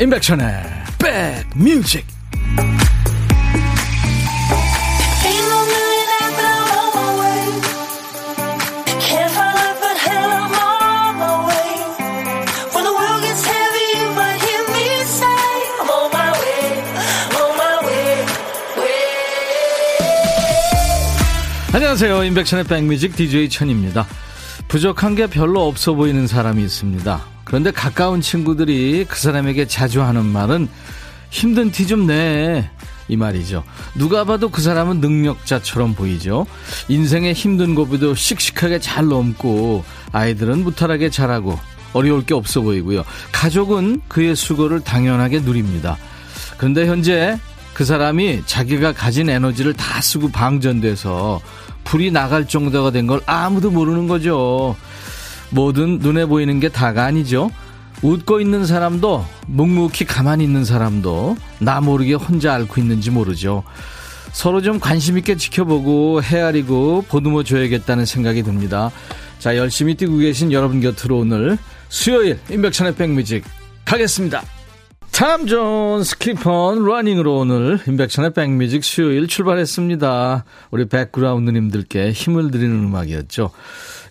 임백천의 백뮤직. 안녕하세요. 임백천의 백뮤직 DJ 천입니다. 부족한 게 별로 없어 보이는 사람이 있습니다. 그런데 가까운 친구들이 그 사람에게 자주 하는 말은 힘든 티 좀 내, 이 말이죠. 누가 봐도 그 사람은 능력자처럼 보이죠. 인생의 힘든 고비도 씩씩하게 잘 넘고 아이들은 무탈하게 자라고 어려울 게 없어 보이고요. 가족은 그의 수고를 당연하게 누립니다. 그런데 현재 그 사람이 자기가 가진 에너지를 다 쓰고 방전돼서 불이 나갈 정도가 된 걸 아무도 모르는 거죠. 뭐든 눈에 보이는 게 다가 아니죠. 웃고 있는 사람도 묵묵히 가만히 있는 사람도 나 모르게 혼자 앓고 있는지 모르죠. 서로 좀 관심 있게 지켜보고 헤아리고 보듬어 줘야겠다는 생각이 듭니다. 자, 열심히 뛰고 계신 여러분 곁으로 오늘 수요일 임백천의 백뮤직 가겠습니다. 탐존 스키펀 러닝으로 오늘 임백천의 백뮤직 수요일 출발했습니다. 우리 백그라운드님들께 힘을 드리는 음악이었죠.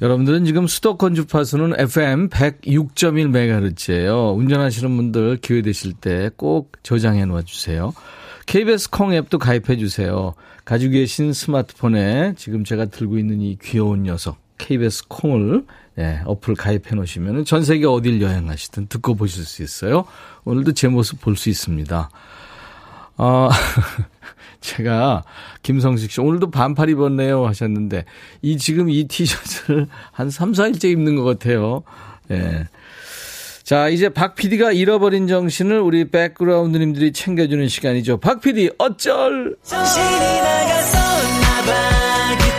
여러분들은 지금 수도권 주파수는 FM 106.1MHz예요. 운전하시는 분들 기회 되실 때 꼭 저장해 놓아주세요. KBS 콩 앱도 가입해 주세요. 가지고 계신 스마트폰에 지금 제가 들고 있는 이 귀여운 녀석 KBS 콩을 어플 가입해 놓으시면 전 세계 어딜 여행하시든 듣고 보실 수 있어요. 오늘도 제 모습 볼 수 있습니다. 제가 김성식 씨 오늘도 반팔 입었네요 하셨는데 이 지금 이 티셔츠를 한 3, 4일째 입는 것 같아요. 예. 자, 이제 박 PD가 잃어버린 정신을 우리 백그라운드님들이 챙겨주는 시간이죠. 박 PD 어쩔? 정신이 나가서 나봐 그땐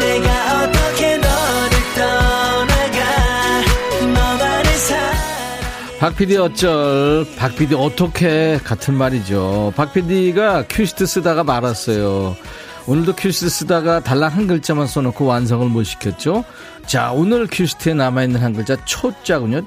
내가 어떻게 너를 떠나가 너만을 사랑. 박 PD 어쩔, 박 PD 어떻게 같은 말이죠. 박 PD가 큐시트 쓰다가 말았어요. 오늘도 큐시트 쓰다가 달랑 한 글자만 써놓고 완성을 못 시켰죠. 자, 오늘 큐시트에 남아있는 한 글자 초자군요.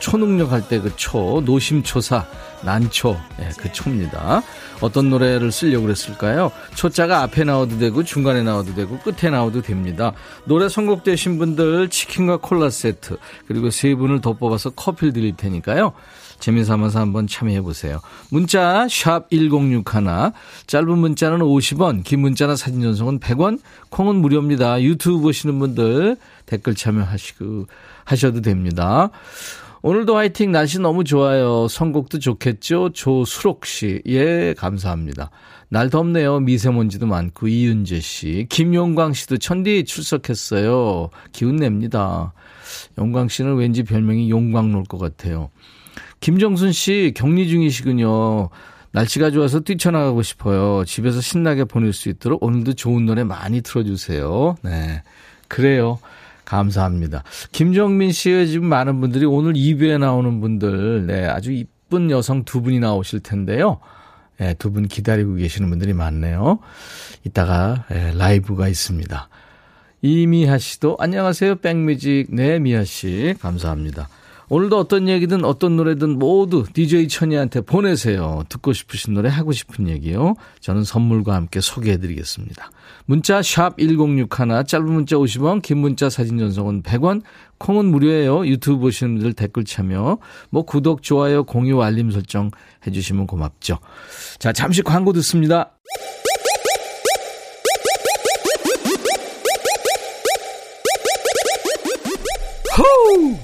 초능력할 때 그 초, 노심초사, 난초, 네, 그 초입니다. 어떤 노래를 쓰려고 그랬을까요? 초자가 앞에 나와도 되고 중간에 나와도 되고 끝에 나와도 됩니다. 노래 선곡되신 분들 치킨과 콜라 세트 그리고 세 분을 더 뽑아서 커피를 드릴 테니까요. 재미삼아서 한번 참여해보세요. 문자 샵 1061, 짧은 문자는 50원, 긴 문자나 사진 전송은 100원, 콩은 무료입니다. 유튜브 보시는 분들 댓글 참여하시고 하셔도 됩니다. 오늘도 화이팅. 날씨 너무 좋아요. 선곡도 좋겠죠. 조수록 씨, 예, 감사합니다. 날 덥네요. 미세먼지도 많고. 이은재 씨, 김용광 씨도 천디 출석했어요. 기운 냅니다. 용광 씨는 왠지 별명이 용광 놀 것 같아요. 김정순 씨, 격리 중이시군요. 날씨가 좋아서 뛰쳐나가고 싶어요. 집에서 신나게 보낼 수 있도록 오늘도 좋은 노래 많이 틀어주세요. 네, 그래요. 감사합니다. 김정민 씨의 지금 많은 분들이 오늘 2부에 나오는 분들, 네, 아주 이쁜 여성 두 분이 나오실 텐데요. 네, 두 분 기다리고 계시는 분들이 많네요. 이따가 네, 라이브가 있습니다. 이미하 씨도 안녕하세요. 백뮤직. 네, 미하 씨 감사합니다. 오늘도 어떤 얘기든 어떤 노래든 모두 DJ 천이한테 보내세요. 듣고 싶으신 노래, 하고 싶은 얘기요. 저는 선물과 함께 소개해드리겠습니다. 문자 샵 1061, 짧은 문자 50원, 긴 문자 사진 전송은 100원, 콩은 무료예요. 유튜브 보시는 분들 댓글 참여, 뭐 구독, 좋아요, 공유, 알림 설정 해주시면 고맙죠. 자, 잠시 광고 듣습니다. 호우!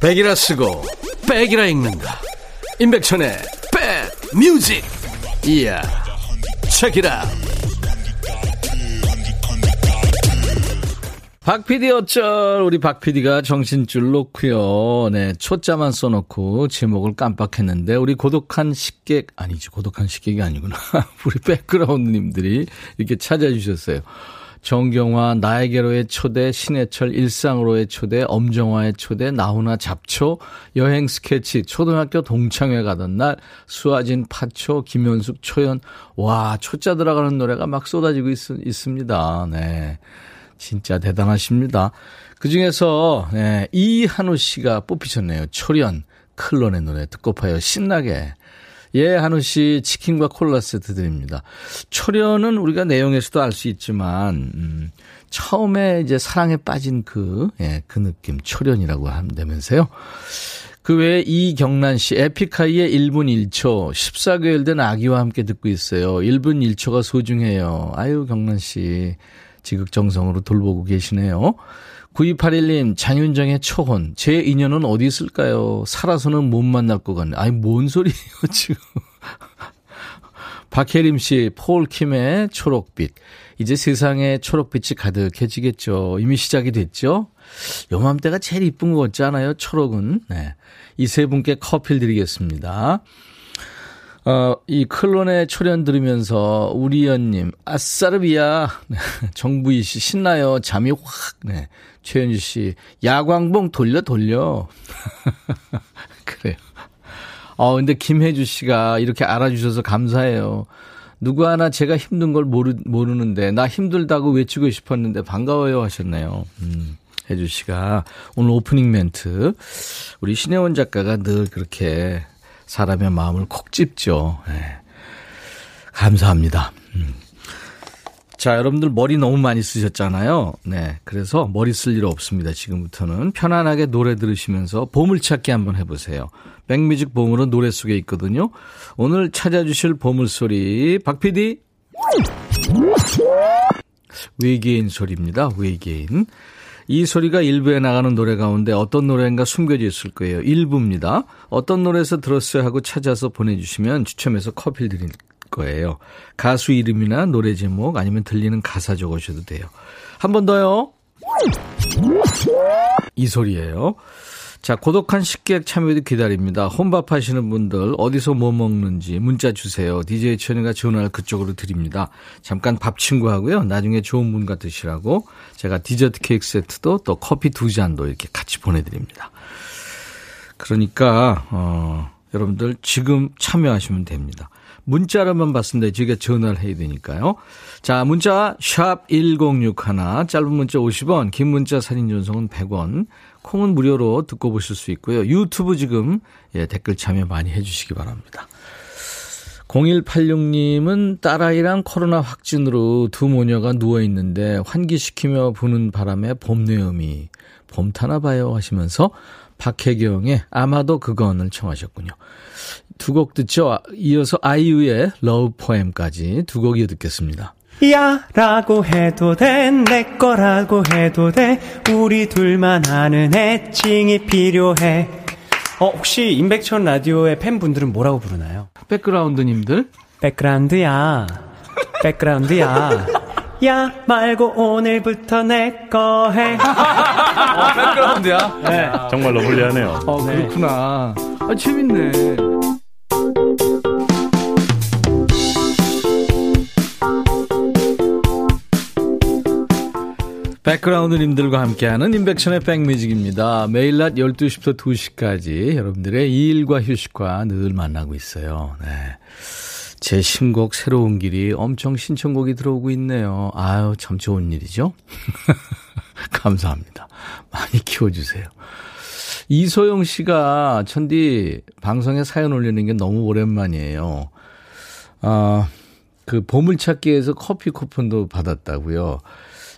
백이라 쓰고 백이라 읽는다. 임백천의 백뮤직. 이야, 책이라. 박PD 어쩔. 우리 박PD가 정신줄 놓고요. 네, 초자만 써놓고 제목을 깜빡했는데 우리 고독한 식객 아니지, 고독한 식객이 아니구나. 우리 백그라운드님들이 이렇게 찾아주셨어요. 정경화 나에게로의 초대, 신해철 일상으로의 초대, 엄정화의 초대, 나훈아 잡초, 여행 스케치, 초등학교 동창회 가던 날, 수아진 파초, 김현숙 초연. 와, 초자 들어가는 노래가 막 쏟아지고 있습니다. 네, 진짜 대단하십니다. 그중에서 네, 이한우 씨가 뽑히셨네요. 초련 클론의 노래 듣고 파요. 신나게. 예, 한우 씨 치킨과 콜라 세트 드립니다. 초련은 우리가 내용에서도 알 수 있지만 처음에 이제 사랑에 빠진 그 느낌 초련이라고 하면 되면서요. 그 외에 이경란 씨 에픽하이의 1분 1초 14개월 된 아기와 함께 듣고 있어요. 1분 1초가 소중해요. 아유 경란 씨 지극정성으로 돌보고 계시네요. 9281님 장윤정의 초혼 제 인연은 어디 있을까요? 살아서는 못 만날 것 같네. 아니 뭔 소리예요 지금. 박혜림 씨 폴킴의 초록빛. 이제 세상에 초록빛이 가득해지겠죠. 이미 시작이 됐죠. 요맘때가 제일 이쁜 것 같지 않아요? 초록은. 네. 이 세 분께 커피를 드리겠습니다. 이 클론의 초련 들으면서 우리연님 아싸르비아 정부이 씨 신나요. 잠이 확. 네. 최현주 씨 야광봉 돌려. 그래요. 근데 김혜주 씨가 이렇게 알아주셔서 감사해요. 누구 하나 제가 힘든 걸 모르는데 나 힘들다고 외치고 싶었는데 반가워요 하셨네요. 혜주 씨가 오늘 오프닝 멘트 우리 신혜원 작가가 늘 그렇게 사람의 마음을 콕 찝죠. 네. 감사합니다. 자, 여러분들 머리 너무 많이 쓰셨잖아요. 네, 그래서 머리 쓸 일 없습니다. 지금부터는 편안하게 노래 들으시면서 보물찾기 한번 해보세요. 백뮤직 보물은 노래 속에 있거든요. 오늘 찾아주실 보물소리 박PD 외계인 소리입니다. 외계인. 이 소리가 1부에 나가는 노래 가운데 어떤 노래인가 숨겨져 있을 거예요. 1부입니다. 어떤 노래에서 들었어요 하고 찾아서 보내주시면 추첨해서 커피를 드릴게요. 거예요. 가수 이름이나 노래 제목 아니면 들리는 가사 적으셔도 돼요. 한 번 더요. 이 소리예요. 자, 고독한 식객 참여도 기다립니다. 혼밥 하시는 분들 어디서 뭐 먹는지 문자 주세요. DJ 천이가 전화를 그쪽으로 드립니다. 잠깐 밥 친구하고요. 나중에 좋은 분과 드시라고 제가 디저트 케이크 세트도 또 커피 2잔도 이렇게 같이 보내드립니다. 그러니까 여러분들 지금 참여하시면 됩니다. 문자로만 봤습니다. 저희가 전화를 해야 되니까요. 자, 문자 샵1061 짧은 문자 50원 긴 문자 사진 전송은 100원 콩은 무료로 듣고 보실 수 있고요. 유튜브 지금 댓글 참여 많이 해주시기 바랍니다. 0186님은 딸아이랑 코로나 확진으로 두 모녀가 누워있는데 환기시키며 부는 바람에 봄내음이 봄 타나 봐요 하시면서 박혜경의 아마도 그건을 청하셨군요. 두 곡 듣죠. 이어서 아이유의 러브 포엠까지 두 곡 이어 듣겠습니다. 야 라고 해도 돼 내 거라고 해도 돼 우리 둘만 아는 애칭이 필요해. 혹시 임백천 라디오의 팬분들은 뭐라고 부르나요? 백그라운드님들? 백그라운드야 야 말고 오늘부터 내 거 해. 백그라운드야? 네. 정말로 불리하네요. 네. 그렇구나. 재밌네. 백그라운드님들과 함께하는 임백천의 백뮤직입니다. 매일 낮 12시부터 2시까지 여러분들의 일과 휴식과 늘 만나고 있어요. 네. 제 신곡 새로운 길이 엄청 신청곡이 들어오고 있네요. 아유 참 좋은 일이죠. 감사합니다. 많이 키워주세요. 이소영 씨가 천디 방송에 사연 올리는 게 너무 오랜만이에요. 그 보물찾기에서 커피 쿠폰도 받았다고요.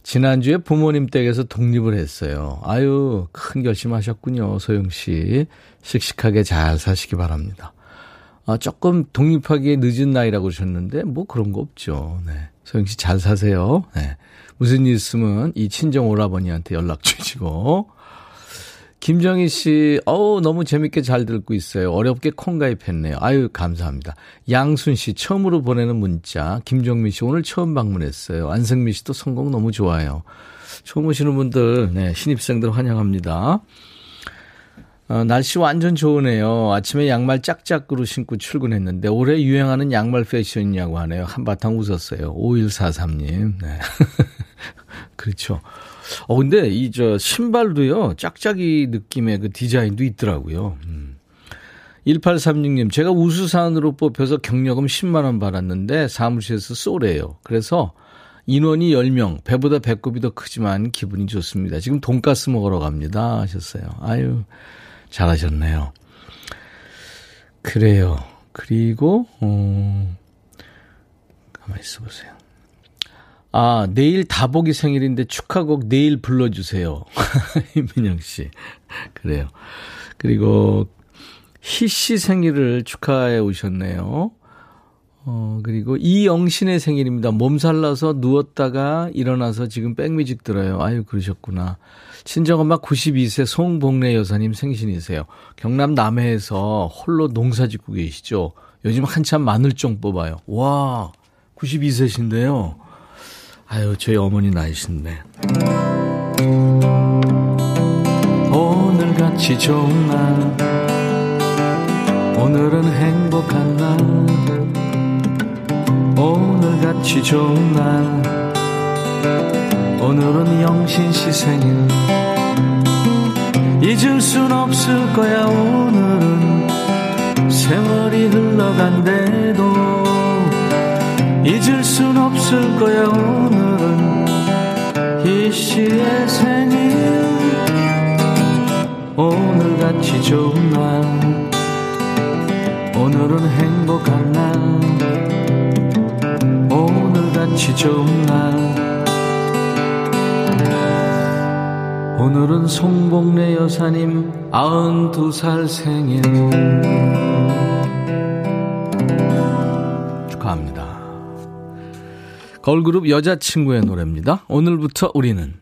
지난주에 부모님 댁에서 독립을 했어요. 아유 큰 결심하셨군요. 소영 씨 씩씩하게 잘 사시기 바랍니다. 조금 독립하기에 늦은 나이라고 하셨는데 뭐 그런 거 없죠. 네. 소영 씨 잘 사세요. 네. 무슨 일 있으면 이 친정 오라버니한테 연락 주시고. 김정희 씨, 너무 재밌게 잘 듣고 있어요. 어렵게 콩 가입했네요. 아유, 감사합니다. 양순 씨, 처음으로 보내는 문자. 김정민 씨, 오늘 처음 방문했어요. 안승민 씨도 성공 너무 좋아요. 처음 오시는 분들, 네, 신입생들 환영합니다. 날씨 완전 좋으네요. 아침에 양말 짝짝으로 신고 출근했는데 올해 유행하는 양말 패션이냐고 하네요. 한바탕 웃었어요. 5143님. 네. 그렇죠. 근데 이 신발도요. 짝짝이 느낌의 그 디자인도 있더라고요. 1836님, 제가 우수상으로 뽑혀서 경력금 10만 원 받았는데 사무실에서 쏘래요. 그래서 인원이 10명, 배보다 배꼽이 더 크지만 기분이 좋습니다. 지금 돈가스 먹으러 갑니다 하셨어요. 아유 잘하셨네요. 그래요. 그리고 가만히 있어보세요. 아, 내일 다복이 생일인데 축하곡 내일 불러주세요. 임민영씨. 그래요. 그리고 희씨 생일을 축하해 오셨네요. 그리고 이영신의 생일입니다. 몸살나서 누웠다가 일어나서 지금 백뮤직 들어요. 아유, 그러셨구나. 친정엄마 92세 송복래 여사님 생신이세요. 경남 남해에서 홀로 농사짓고 계시죠. 요즘 한참 마늘종 뽑아요. 와, 92세신데요. 아유, 저희 어머니 나이신데. 오늘같이 좋은 날, 오늘은 행복한 날, 오늘같이 좋은 날, 오늘은 영신씨 생일. 잊을 순 없을 거야. 오늘은 세월이 흘러간대도 잊을 순 없을 거야. 오늘은 이 씨의 생일. 오늘같이 좋은 날, 오늘은 행복한 날, 오늘같이 좋은 날, 오늘은 송복래 여사님 92살 생일. 축하합니다. 걸그룹 여자친구의 노래입니다. 오늘부터 우리는.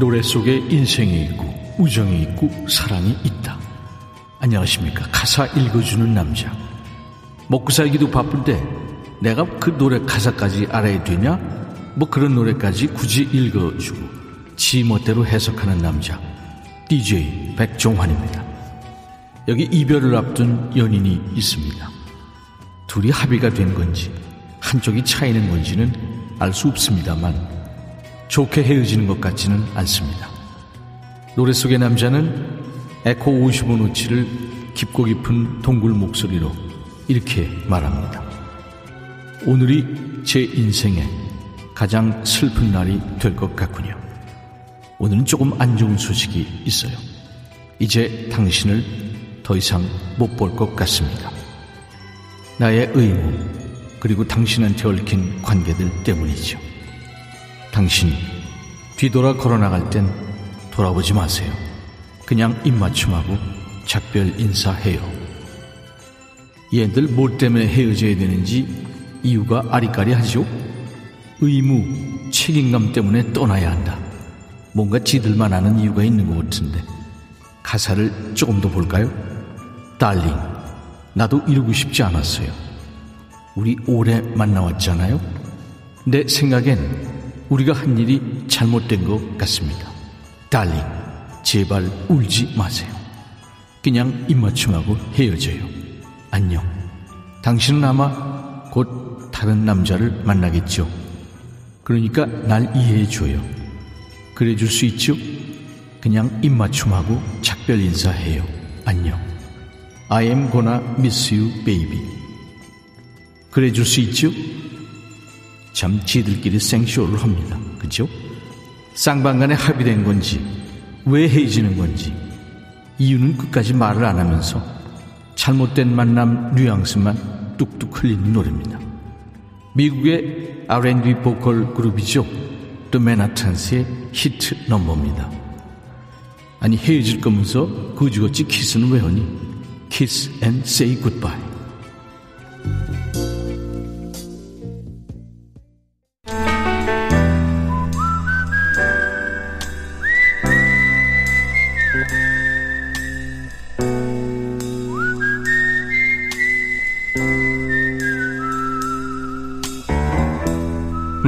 노래 속에 인생이 있고 우정이 있고 사랑이 있다. 안녕하십니까. 가사 읽어주는 남자. 먹고 살기도 바쁜데 내가 그 노래 가사까지 알아야 되냐? 뭐 그런 노래까지 굳이 읽어주고 지 멋대로 해석하는 남자, DJ 백종환입니다. 여기 이별을 앞둔 연인이 있습니다. 둘이 합의가 된 건지 한쪽이 차이는 건지는 알 수 없습니다만 좋게 헤어지는 것 같지는 않습니다. 노래 속의 남자는 에코 55노치를 깊고 깊은 동굴 목소리로 이렇게 말합니다. 오늘이 제 인생의 가장 슬픈 날이 될 것 같군요. 오늘은 조금 안 좋은 소식이 있어요. 이제 당신을 더 이상 못 볼 것 같습니다. 나의 의무 그리고 당신한테 얽힌 관계들 때문이죠. 당신 뒤돌아 걸어나갈 땐 돌아보지 마세요. 그냥 입맞춤하고 작별 인사해요. 얘들 뭘 때문에 헤어져야 되는지 이유가 아리까리하죠. 의무, 책임감 때문에 떠나야 한다. 뭔가 지들만 아는 이유가 있는 것 같은데. 가사를 조금 더 볼까요? 달링, 나도 이러고 싶지 않았어요. 우리 오래 만나왔잖아요. 내 생각엔 우리가 한 일이 잘못된 것 같습니다. 달링, 제발 울지 마세요. 그냥 입맞춤하고 헤어져요. 안녕. 당신은 아마 곧 다른 남자를 만나겠죠. 그러니까 날 이해해줘요. 그래줄 수 있죠? 그냥 입맞춤하고 작별 인사해요. 안녕. I am gonna miss you, baby. 그래줄 수 있죠? 참 지들끼리 생쇼를 합니다. 그죠? 쌍방간에 합의된 건지 왜 헤어지는 건지 이유는 끝까지 말을 안 하면서 잘못된 만남 뉘앙스만 뚝뚝 흘리는 노래입니다. 미국의 R&B 보컬 그룹이죠. 또 맨하탄스의 히트 넘버입니다. 아니 헤어질 거면서 거지같이 키스는 왜 하니? Kiss and say goodbye.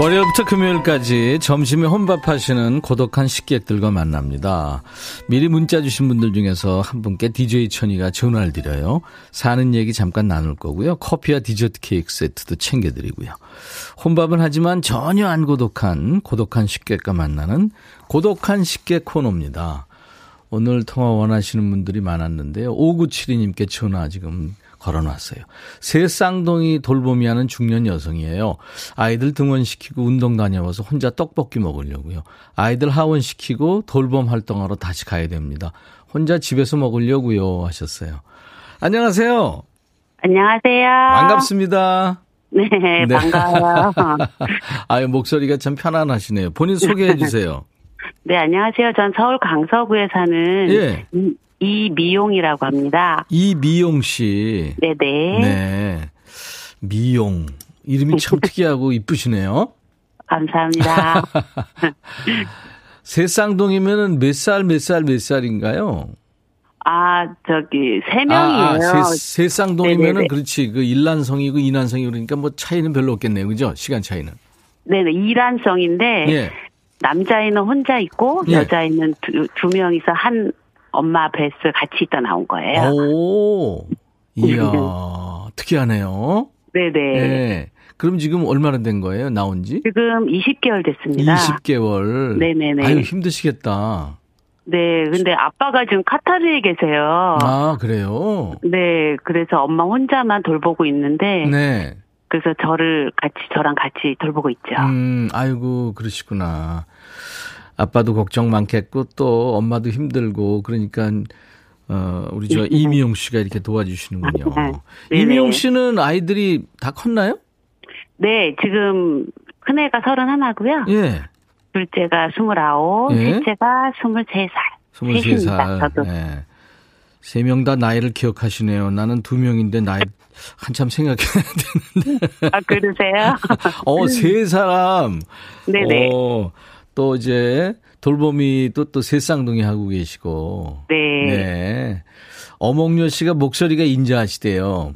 월요일부터 금요일까지 점심에 혼밥하시는 고독한 식객들과 만납니다. 미리 문자 주신 분들 중에서 한 분께 DJ 천이가 전화를 드려요. 사는 얘기 잠깐 나눌 거고요. 커피와 디저트 케이크 세트도 챙겨드리고요. 혼밥은 하지만 전혀 안 고독한 식객과 만나는 고독한 식객 코너입니다. 오늘 통화 원하시는 분들이 많았는데요. 5972님께 전화 지금 걸어놨어요. 새 쌍둥이 돌보미 하는 중년 여성이에요. 아이들 등원시키고 운동 다녀와서 혼자 떡볶이 먹으려고요. 아이들 하원시키고 돌봄 활동하러 다시 가야 됩니다. 혼자 집에서 먹으려고요 하셨어요. 안녕하세요. 안녕하세요. 반갑습니다. 네, 네. 반가워요. 아유, 목소리가 참 편안하시네요. 본인 소개해 주세요. 네, 안녕하세요. 전 서울 강서구에 사는 예. 이미용이라고 합니다. 이미용 씨. 네네. 네. 미용. 이름이 참 특이하고 이쁘시네요. 감사합니다. 세 쌍둥이면 몇 살인가요? 아, 저기, 세 명이에요. 아, 세 쌍둥이면 그렇지. 그 일란성이고 이난성이고 그러니까 뭐 차이는 별로 없겠네요. 그죠? 시간 차이는. 네네. 이란성인데. 예. 남자애는 혼자 있고, 예. 여자애는 두 명이서 한, 엄마 뱃을 같이 있다 나온 거예요. 오, 이야, 특이하네요. 네네. 네. 그럼 지금 얼마나 된 거예요? 나온 지? 지금 20개월 됐습니다. 20개월. 네네네. 아유, 힘드시겠다. 네, 근데 아빠가 지금 카타르에 계세요. 아, 그래요? 네, 그래서 엄마 혼자만 돌보고 있는데. 네. 그래서 저랑 같이 돌보고 있죠. 아이고, 그러시구나. 아빠도 걱정 많겠고 또 엄마도 힘들고 그러니까 우리 저 이미용 씨가 이렇게 도와주시는군요. 네네. 이미용 씨는 아이들이 다 컸나요? 네. 지금 큰애가 31고요. 예. 둘째가 29, 예. 셋째가 23살. 저도. 네. 세 명 다 나이를 기억하시네요. 나는 2명인데 나이 한참 생각해야 되는데. 아, 그러세요? 세 사람. 네네. 또 이제 돌보미 또 세 쌍둥이 하고 계시고. 네. 네. 어몽요 씨가 목소리가 인자하시대요.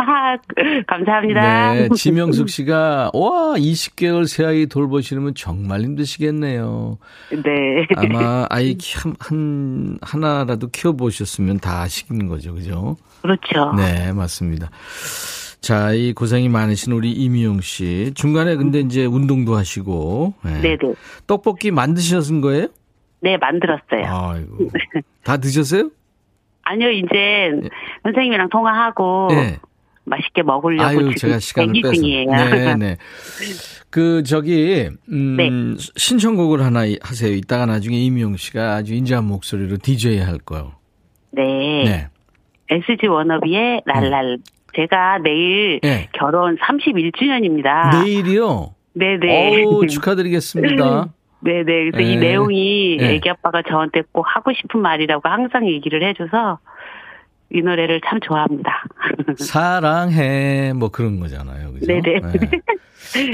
아, 감사합니다. 네. 지명숙 씨가 20개월 새 아이 돌보시려면 정말 힘드시겠네요. 네. 아마 아이 하나라도 키워보셨으면 다 아시는 거죠, 그죠? 그렇죠. 네, 맞습니다. 자, 이 고생이 많으신 우리 이미용 씨. 중간에 근데 이제 운동도 하시고. 네. 네네. 떡볶이 만드셨은 거예요? 네, 만들었어요. 아이고. 다 드셨어요? 아니요, 이제 네. 선생님이랑 통화하고 네. 맛있게 먹으려고. 아유, 제가 시간을 뺏어. 네, 네. 네. 신청곡을 하나 하세요. 이따가 나중에 이미용 씨가 아주 인자한 목소리로 DJ 할 거예요. 네. 네. SG 워너비의 랄랄. 제가 내일 네. 결혼 31주년입니다. 내일이요? 네네. 오, 축하드리겠습니다. 네네. 그래서 이 내용이 애기 아빠가 저한테 꼭 하고 싶은 말이라고 항상 얘기를 해줘서 이 노래를 참 좋아합니다. 사랑해 뭐 그런 거잖아요. 그죠? 네네. 네.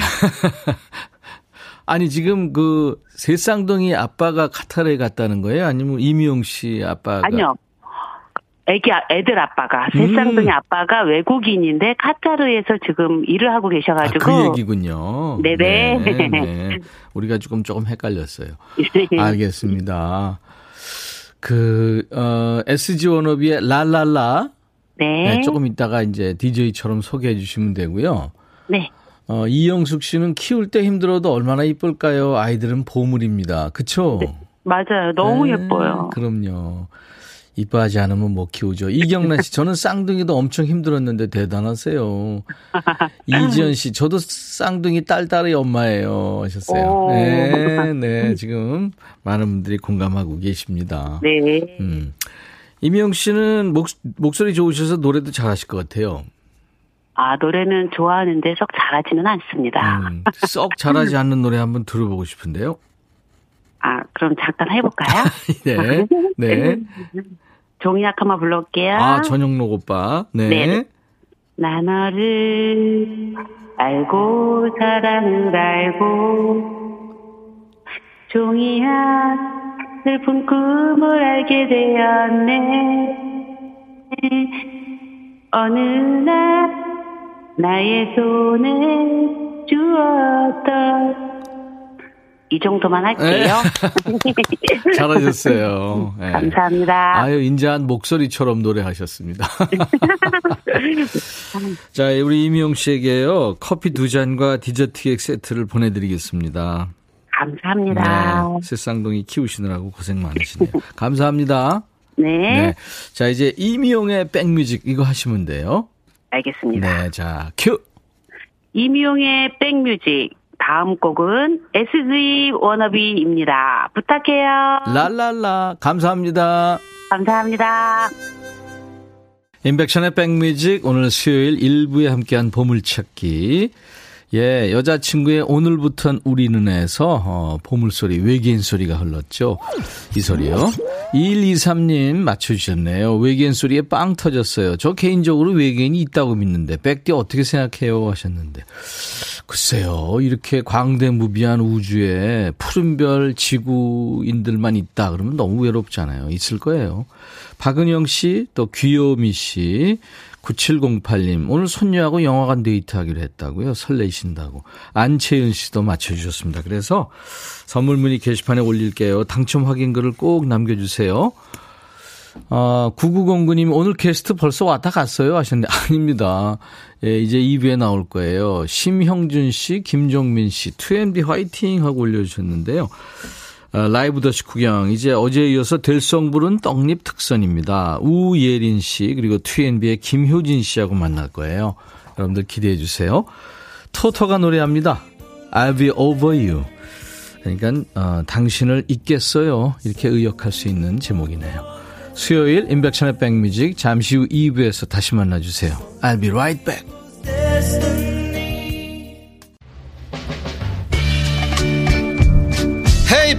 아니 지금 그 세 쌍둥이 아빠가 카타르에 갔다는 거예요? 아니면 이미용 씨 아빠가? 아니요. 애들 아빠가, 세 쌍둥이 아빠가 외국인인데 카타르에서 지금 일을 하고 계셔가지고. 아, 그 얘기군요. 네네. 네, 네. 우리가 조금 헷갈렸어요. 알겠습니다. SG 워너비의 랄랄라. 네. 네. 조금 이따가 이제 DJ처럼 소개해 주시면 되고요. 네. 이영숙 씨는 키울 때 힘들어도 얼마나 이쁠까요? 아이들은 보물입니다. 그쵸? 네. 맞아요. 너무 예뻐요. 그럼요. 이뻐하지 않으면 못 키우죠. 이경란 씨, 저는 쌍둥이도 엄청 힘들었는데 대단하세요. 이지연 씨, 저도 쌍둥이 딸의 엄마예요 하셨어요. 네, 네, 지금 많은 분들이 공감하고 계십니다. 네. 이미영 씨는 목소리 좋으셔서 노래도 잘하실 것 같아요. 아, 노래는 좋아하는데 썩 잘하지는 않습니다. 썩 잘하지 않는 노래 한번 들어보고 싶은데요. 아, 그럼 잠깐 해볼까요? 네. 네. 종이학 한번 불러올게요. 아, 전영록 오빠. 네. 네. 나 너를 알고 사랑을 알고 종이학 슬픈 꿈을 알게 되었네. 어느 날 나의 손에 주었다. 이 정도만 할게요. 잘하셨어요. 네. 감사합니다. 아유, 인자한 목소리처럼 노래하셨습니다. 자, 우리 이미용 씨에게요, 커피 2잔과 디저트 케이크 세트를 보내드리겠습니다. 감사합니다. 네, 새쌍둥이 키우시느라고 고생 많으시네요. 감사합니다. 네. 네. 자, 이제 이미용의 백뮤직 이거 하시면 돼요. 알겠습니다. 네, 자, 큐. 이미용의 백뮤직. 다음 곡은 SG 워너비입니다. 부탁해요. 랄랄라. 감사합니다. 감사합니다. 임백천의 백뮤직 오늘 수요일 1부에 함께한 보물찾기. 예, 여자친구의 오늘부턴 우리 눈에서 보물소리, 외계인 소리가 흘렀죠. 이 소리요. 2123님 맞춰주셨네요. 외계인 소리에 빵 터졌어요. 저 개인적으로 외계인이 있다고 믿는데 백디 어떻게 생각해요 하셨는데, 글쎄요, 이렇게 광대무비한 우주에 푸른별 지구인들만 있다 그러면 너무 외롭잖아요. 있을 거예요. 박은영 씨, 또 귀요미 씨, 9708님, 오늘 손녀하고 영화관 데이트하기로 했다고요. 설레신다고. 안채윤 씨도 맞춰주셨습니다. 그래서 선물 문의 게시판에 올릴게요. 당첨 확인글을 꼭 남겨주세요. 9909님, 오늘 게스트 벌써 왔다 갔어요 하셨는데, 아닙니다. 예, 이제 2부에 나올 거예요. 심형준 씨, 김종민 씨, 2NB 화이팅 하고 올려주셨는데요. 라이브 더시 구경, 이제 어제에 이어서 될성부른 떡잎 특선입니다. 우예린 씨 그리고 2NB의 김효진 씨하고 만날 거예요. 여러분들 기대해 주세요. 토토가 노래합니다. I'll be over you. 그러니까 당신을 잊겠어요. 이렇게 의역할 수 있는 제목이네요. 수요일 임백천의 백뮤직 잠시 후 2부에서 다시 만나주세요. I'll be right back. Hey,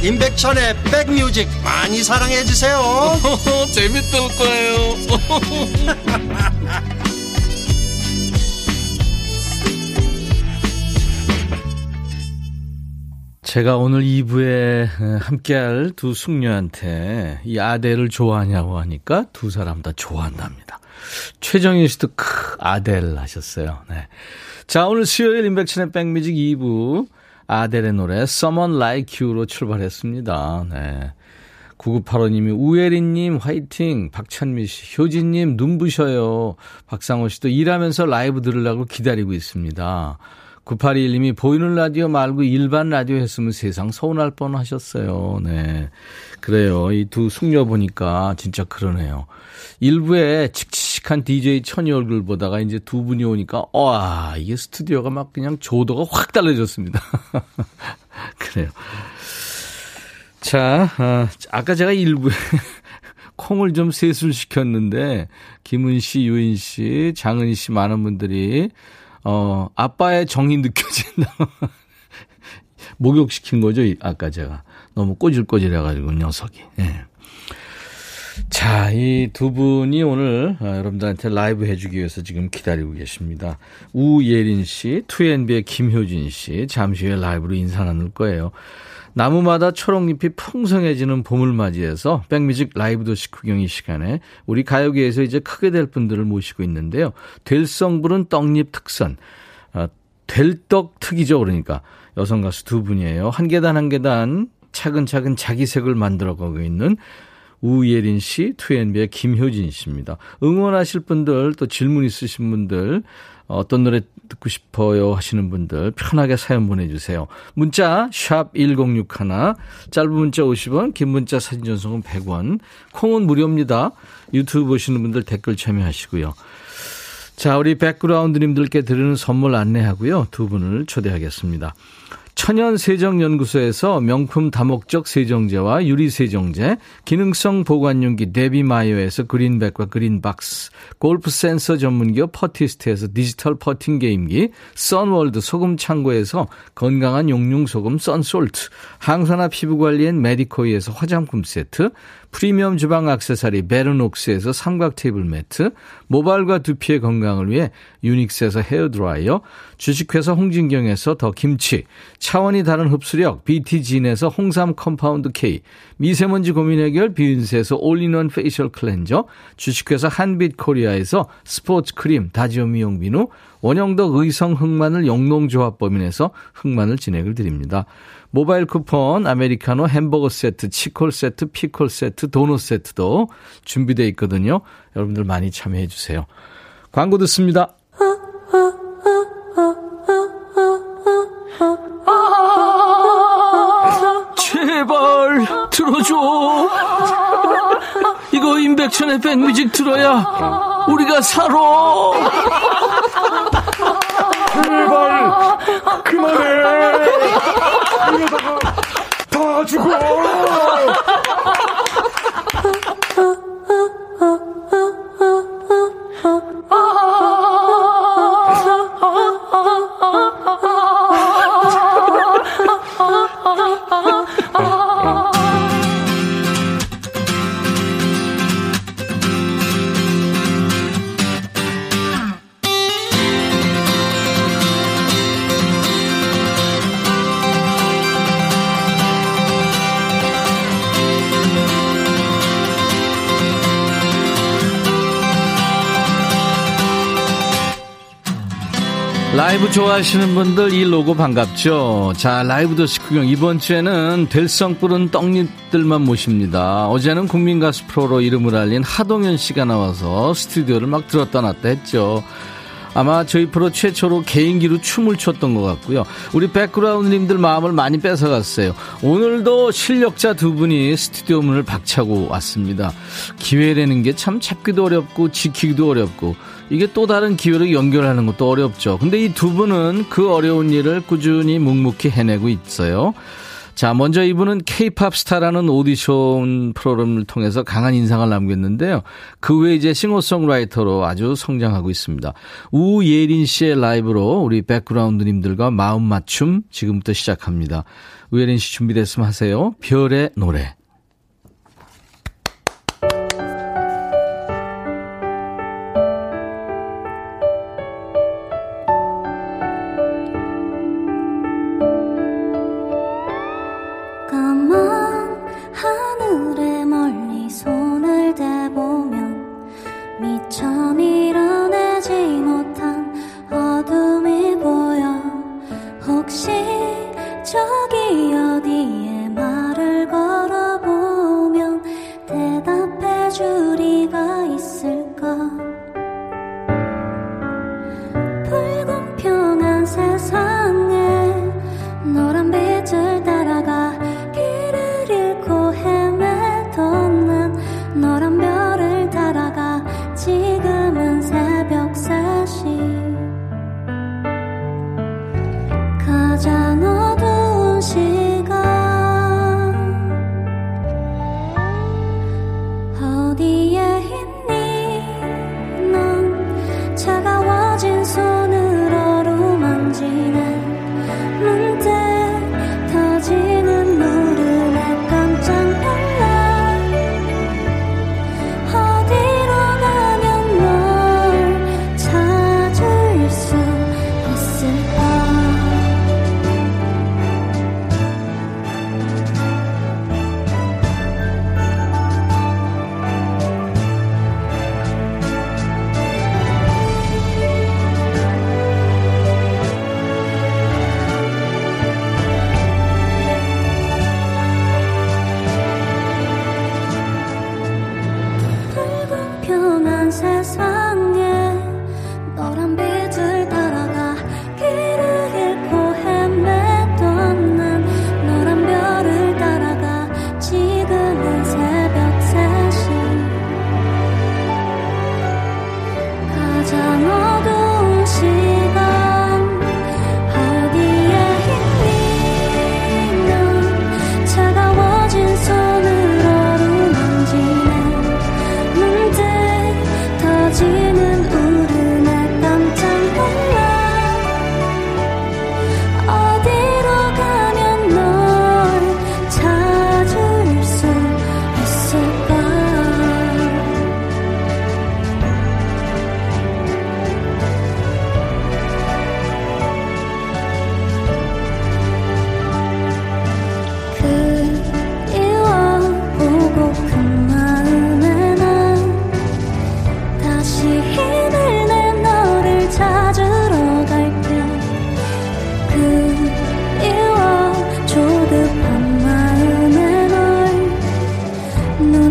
임백천의 백뮤직 많이 사랑해 주세요. 재밌을 거예요. 제가 오늘 2부에 함께할 두 숙녀한테 이 아델을 좋아하냐고 하니까 두 사람 다 좋아한답니다. 최정인 씨도 크 아델 하셨어요. 네. 자, 오늘 수요일 임백천의 백뮤직 2부. 아델의 노래 Someone Like You로 출발했습니다. 네. 9985님이 우예린님 화이팅, 박찬미씨, 효진님 눈부셔요, 박상호씨도 일하면서 라이브 들으려고 기다리고 있습니다. 9821님이 보이는 라디오 말고 일반 라디오 했으면 세상 서운할 뻔하셨어요. 네, 그래요. 이 두 숙녀 보니까 진짜 그러네요. 일부에 칙칙한 DJ 천이 얼굴 보다가 이제 두 분이 오니까 와, 이게 스튜디오가 막 그냥 조도가 확 달라졌습니다. 그래요. 자, 아까 제가 일부에 콩을 좀 세술시켰는데 김은 씨, 유인 씨, 장은 씨 많은 분들이 아빠의 정이 느껴진다. 목욕시킨 거죠, 아까 제가. 너무 꼬질꼬질해가지고, 녀석이. 네. 자, 이 두 분이 오늘 여러분들한테 라이브 해주기 위해서 지금 기다리고 계십니다. 우예린 씨, 2NB의 김효진 씨, 잠시 후에 라이브로 인사 나눌 거예요. 나무마다 초록잎이 풍성해지는 봄을 맞이해서 백뮤직 라이브 도시 구경 이 시간에 우리 가요계에서 이제 크게 될 분들을 모시고 있는데요. 될성부른 떡잎 특선, 될떡특이죠. 그러니까 여성 가수 두 분이에요. 한 계단 한 계단 차근차근 자기 색을 만들어가고 있는 우예린 씨, 2NB의 김효진 씨입니다. 응원하실 분들, 또 질문 있으신 분들, 어떤 노래 듣고 싶어요 하시는 분들 편하게 사연 보내주세요. 문자 샵 1061, 짧은 문자 50원, 긴 문자 사진 전송은 100원, 콩은 무료입니다. 유튜브 보시는 분들 댓글 참여하시고요. 자, 우리 백그라운드님들께 드리는 선물 안내하고요, 두 분을 초대하겠습니다. 천연세정연구소에서 명품 다목적 세정제와 유리세정제, 기능성 보관용기 데비마이어에서 그린백과 그린박스, 골프센서 전문기업 퍼티스트에서 디지털 퍼팅 게임기, 선월드 소금창고에서 건강한 용융소금 썬솔트, 항산화 피부관리엔 메디코이에서 화장품 세트, 프리미엄 주방 액세서리 베르녹스에서 삼각 테이블 매트, 모발과 두피의 건강을 위해 유닉스에서 헤어드라이어, 주식회사 홍진경에서 더 김치, 차원이 다른 흡수력 BT진에서 홍삼 컴파운드 K, 미세먼지 고민 해결 뷰인스에서 올인원 페이셜 클렌저, 주식회사 한빛코리아에서 스포츠 크림 다지오 미용 비누, 원형덕 의성 흑마늘 영농조합법인에서 흑마늘 진행을 드립니다. 모바일 쿠폰, 아메리카노, 햄버거 세트, 치콜 세트, 피콜 세트, 도넛 세트도 준비되어 있거든요. 여러분들 많이 참여해 주세요. 광고 듣습니다. 제발 들어줘. 이거 임백천의 백뮤직 들어야 우리가 살아. 제발 그만해. 이러다가 다 죽어. 라이브 좋아하시는 분들 이 로고 반갑죠. 자, 라이브 도시 구경 이번 주에는 될성뿌른 떡잎들만 모십니다. 어제는 국민가수 프로로 이름을 알린 하동현 씨가 나와서 스튜디오를 막 들었다 놨다 했죠. 아마 저희 프로 최초로 개인기로 춤을 췄던 것 같고요. 우리 백그라운드님들 마음을 많이 뺏어갔어요. 오늘도 실력자 두 분이 스튜디오 문을 박차고 왔습니다. 기회라는 게 참 찾기도 어렵고 지키기도 어렵고 이게 또 다른 기회로 연결하는 것도 어렵죠. 근데 이 두 분은 그 어려운 일을 꾸준히 묵묵히 해내고 있어요. 자, 먼저 이분은 K-POP 스타라는 오디션 프로그램을 통해서 강한 인상을 남겼는데요. 그 후에 이제 싱어송라이터로 아주 성장하고 있습니다. 우예린 씨의 라이브로 우리 백그라운드님들과 마음 맞춤 지금부터 시작합니다. 우예린 씨 준비됐으면 하세요. 별의 노래. 혹시 저기 어디에 말을 걸어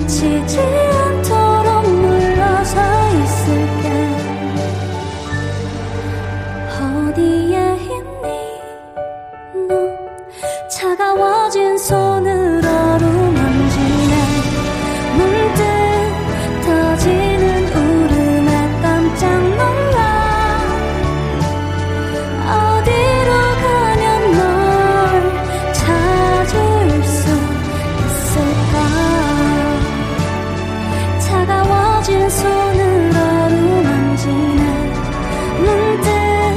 지치지 않도록 물러서 있을게. 어디에 있니 너 차가워진 손으로 만지네. 물든 터지는 울음에 깜짝 놀라. 어디로 가면 널 찾을 수 있을까. 차가워진 손으로 만지네. 물든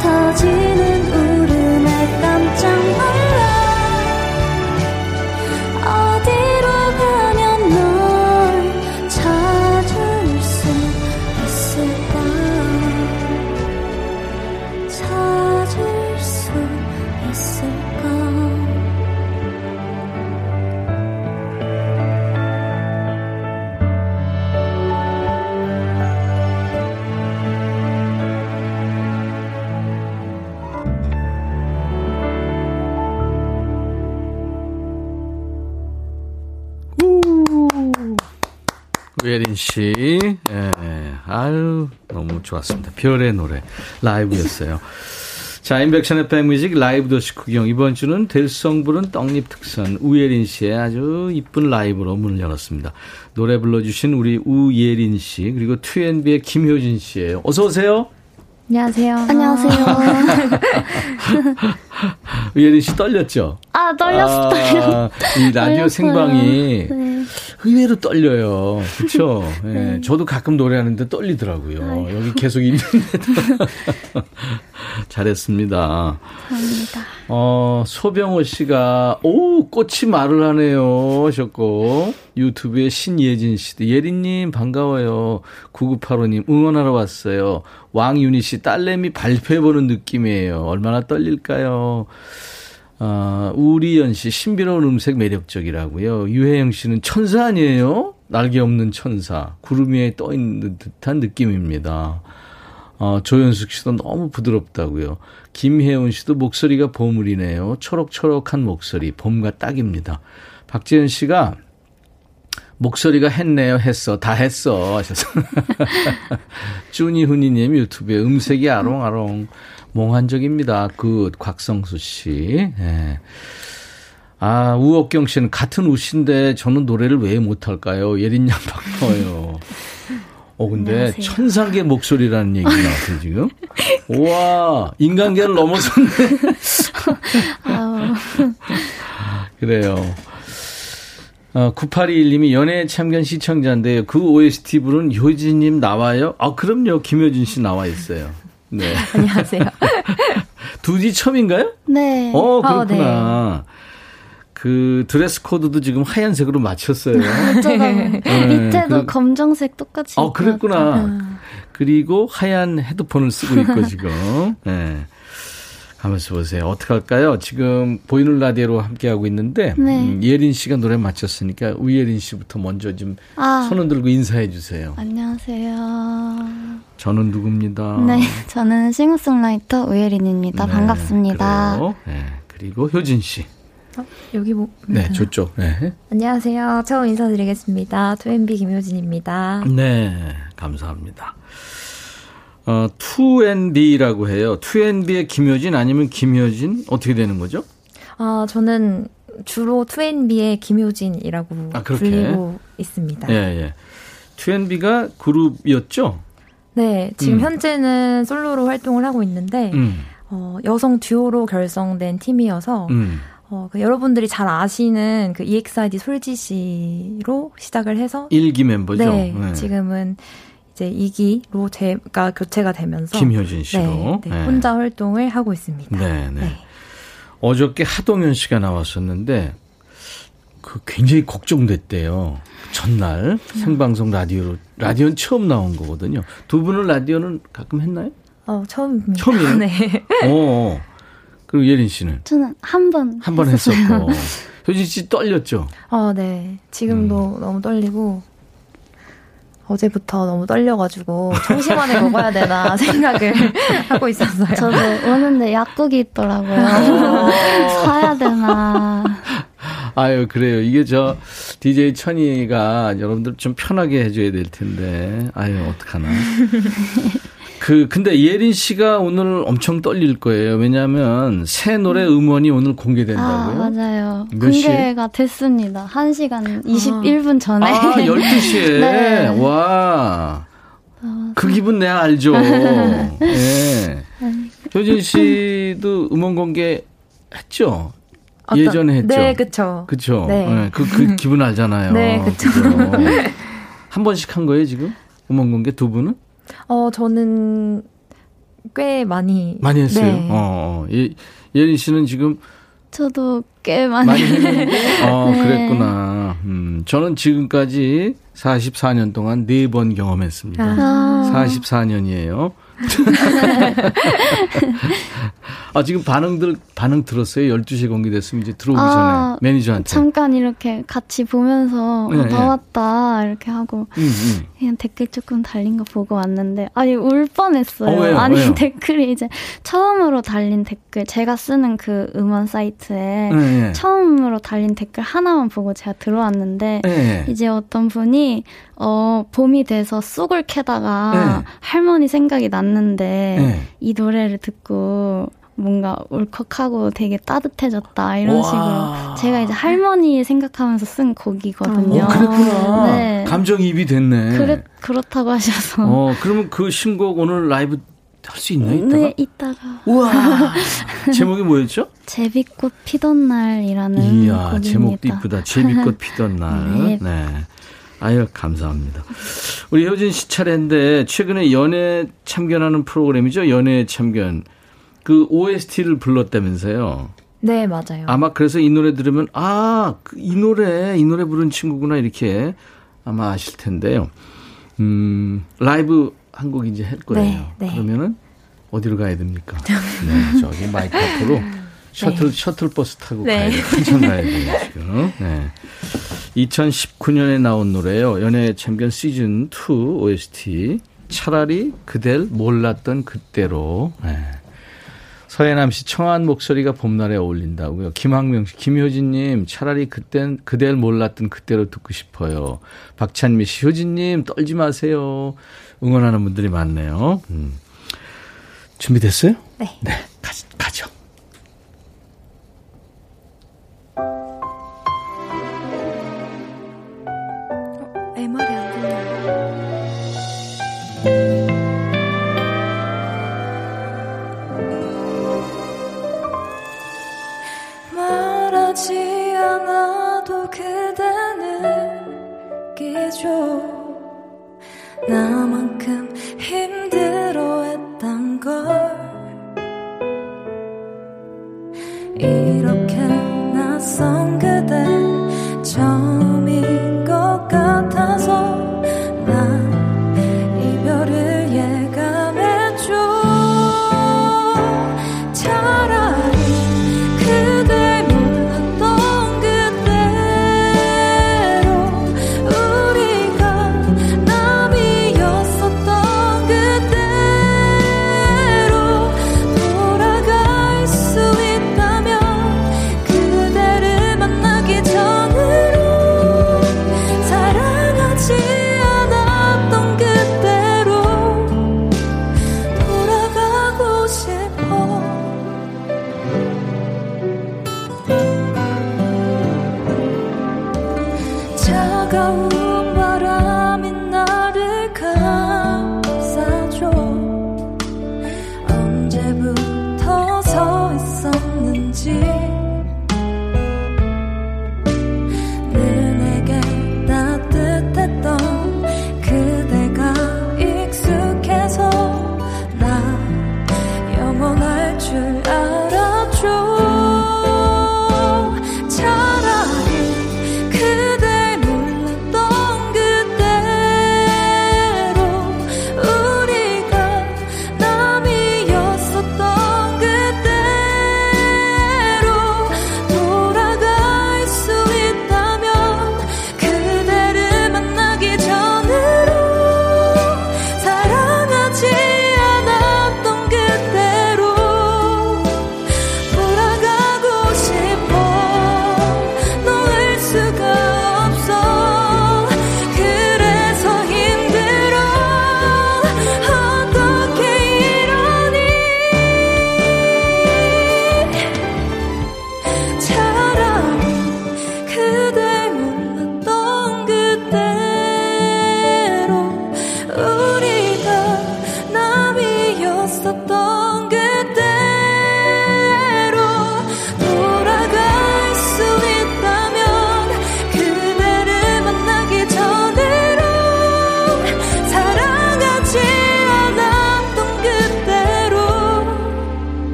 터지는 울음에 깜짝 놀라. 우예린 씨, 예, 아유 너무 좋았습니다. 별의 노래 라이브였어요. 자, 임백천의 백뮤직 라이브 도시 구경. 이번 주는 들성부른 떡잎 특선 우예린 씨의 아주 이쁜 라이브로 문을 열었습니다. 노래 불러주신 우리 우예린 씨 그리고 2NB의 김효진 씨예요. 어서 오세요. 안녕하세요. 안녕하세요. 우예린 씨 떨렸죠? 아, 떨렸어요. 아, 이 라디오 떨렸어요. 생방이 네. 의외로 떨려요. 그렇죠? 예. 네. 저도 가끔 노래하는데 떨리더라고요. 아이고. 여기 계속 있는데도. 잘했습니다. 감사합니다. 소병호 씨가 오 꽃이 말을 하네요 하셨고 유튜브에 신예진 씨도 예린님 반가워요. 9985님 응원하러 왔어요. 왕윤희 씨 딸내미 발표해보는 느낌이에요. 얼마나 떨릴까요? 우리연 씨 신비로운 음색 매력적이라고요. 유혜영 씨는 천사 아니에요? 날개 없는 천사 구름 위에 떠있는 듯한 느낌입니다. 조연숙 씨도 너무 부드럽다고요. 김혜원 씨도 목소리가 보물이네요. 초록초록한 목소리 봄과 딱입니다. 박재현 씨가 목소리가 했네요. 했어. 다 했어 하셔서. 쭈니훈이님 유튜브에 음색이 아롱아롱 몽환적입니다. 굿. 곽성수 씨. 예. 아, 우옥경 씨는 같은 우신데 저는 노래를 왜 못할까요? 예린 양 반가워요. 근데 안녕하세요. 천상계 목소리라는 얘기가 나왔어요, 지금. 우와, 인간계를 넘어섰네. 그래요. 9821님이 연애 참견 시청자인데요. 그 OST 부른 효진님 나와요? 아, 그럼요. 김효진 씨 나와 있어요. 네. 안녕하세요. 둘이 처음인가요? 네. 그렇구나. 네. 그 드레스 코드도 지금 하얀색으로 맞췄어요. 네. 밑에도 검정색 똑같이. 그랬구나. 그리고 하얀 헤드폰을 쓰고 있고 지금. 네. 가만있어 보세요. 어떡할까요? 지금 보이는 라디오로 함께하고 있는데 네. 예린 씨가 노래 맞췄으니까 우예린 씨부터 먼저 좀 손 흔들고 인사해 주세요. 안녕하세요. 저는 누굽니다. 네, 저는 싱어송라이터 우예린입니다. 네, 반갑습니다. 네, 그리고 효진 씨. 여기 뭐? 네, 좋죠. 네. 안녕하세요. 처음 인사드리겠습니다. 2NB 김효진입니다. 네, 감사합니다. 2NB라고 해요. 2NB의 김효진 아니면 김효진 어떻게 되는 거죠? 저는 주로 2NB의 김효진이라고 불리고 있습니다. 예, 예. 2NB가 그룹이었죠? 네, 지금 현재는 솔로로 활동을 하고 있는데 여성 듀오로 결성된 팀이어서 그 여러분들이 잘 아시는 그 EXID 솔지 씨로 시작을 해서 1기 멤버죠. 네, 네. 지금은 이제 2기로 교체가 되면서 김효진 씨로 네, 혼자 활동을 하고 있습니다. 네, 네. 네. 어저께 하동현 씨가 나왔었는데 그 굉장히 걱정됐대요. 전날 생방송 라디오는 처음 나온 거거든요. 두 분은 라디오는 가끔 했나요? 처음입니다. 처음이에요? 네. 그리고 예린 씨는? 저는 한 번 했었고. 효진 씨 떨렸죠? 네. 지금도 너무 떨리고, 어제부터 너무 떨려가지고, 점심 안에 먹어야 되나 생각을 하고 있었어요. 저도 오는데 약국이 있더라고요. 사야 되나. 아유, 그래요. 이게 저 DJ 천이가 여러분들 좀 편하게 해줘야 될 텐데. 아유, 어떡하나. 근데 예린 씨가 오늘 엄청 떨릴 거예요. 왜냐하면 새 노래 음원이 오늘 공개된다고요? 아, 맞아요. 공개가 됐습니다. 1시간 21분 전에. 아, 12시에? 네. 와. 그 기분 내가 알죠. 네. 효진 씨도 음원 공개 했죠? 어떤, 예전에 했죠? 네, 그쵸. 그쵸. 네. 네, 그 기분 알잖아요. 네, 그쵸. 한 번씩 한 거예요, 지금? 음원 공개 두 분은? 저는 꽤 많이 했어요. 네. 예린 씨는 지금 저도 꽤 많이 했는데. 네. 그랬구나. 저는 지금까지 44년 동안 4번 경험했습니다. 44년이에요. 지금 반응 들었어요? 12시에 공개됐으면 이제 들어오기 전에 매니저한테. 잠깐 이렇게 같이 보면서 나왔다 이렇게 하고 그냥 댓글 조금 달린 거 보고 왔는데 울 뻔했어요. 왜요? 왜요? 댓글이 이제 처음으로 달린 댓글, 제가 쓰는 그 음원 사이트에 처음으로 달린 댓글 하나만 보고 제가 들어왔는데 이제 어떤 분이 봄이 돼서 쑥을 캐다가 할머니 생각이 났는데 이 노래를 듣고 뭔가 울컥하고 되게 따뜻해졌다 이런 식으로. 제가 이제 할머니 생각하면서 쓴 곡이거든요. 그랬구나. 네. 감정이입이 됐네. 그렇다고 하셔서. 그러면 그 신곡 오늘 라이브 할 수 있나요? 이따가? 네, 이따가. 우와. 제목이 뭐였죠? 제비꽃 피던 날이라는 곡입니다. 제목도 이쁘다. 제비꽃 피던 날. 네. 아유, 감사합니다. 우리 효진 씨 차례인데, 최근에 연애 참견하는 프로그램이죠? 연애 참견. 그 OST를 불렀다면서요? 네, 맞아요. 아마 그래서 이 노래 들으면, 이 노래 부른 친구구나, 이렇게 아마 아실 텐데요. 라이브 한 곡 이제 할 거예요. 네. 그러면은, 어디로 가야 됩니까? 네, 저기 마이크 앞으로. 셔틀버스 타고 가야 돼요. 한참 가야 돼요, 지금. 네. 2019년에 나온 노래예요. 연애 챔피언 시즌 2 OST. 차라리 그댈 몰랐던 그때로. 네. 서예남 씨, 청아한 목소리가 봄날에 어울린다고요. 김학명 씨, 김효진님, 차라리 그댈 몰랐던 그때로 듣고 싶어요. 박찬미 씨, 효진님, 떨지 마세요. 응원하는 분들이 많네요. 준비됐어요? 네. 네, 가죠. 말하지 않아도 그대 느끼죠. 나만큼 힘들어했단 걸. 이렇게 낯선 그대 처음인 것 같아서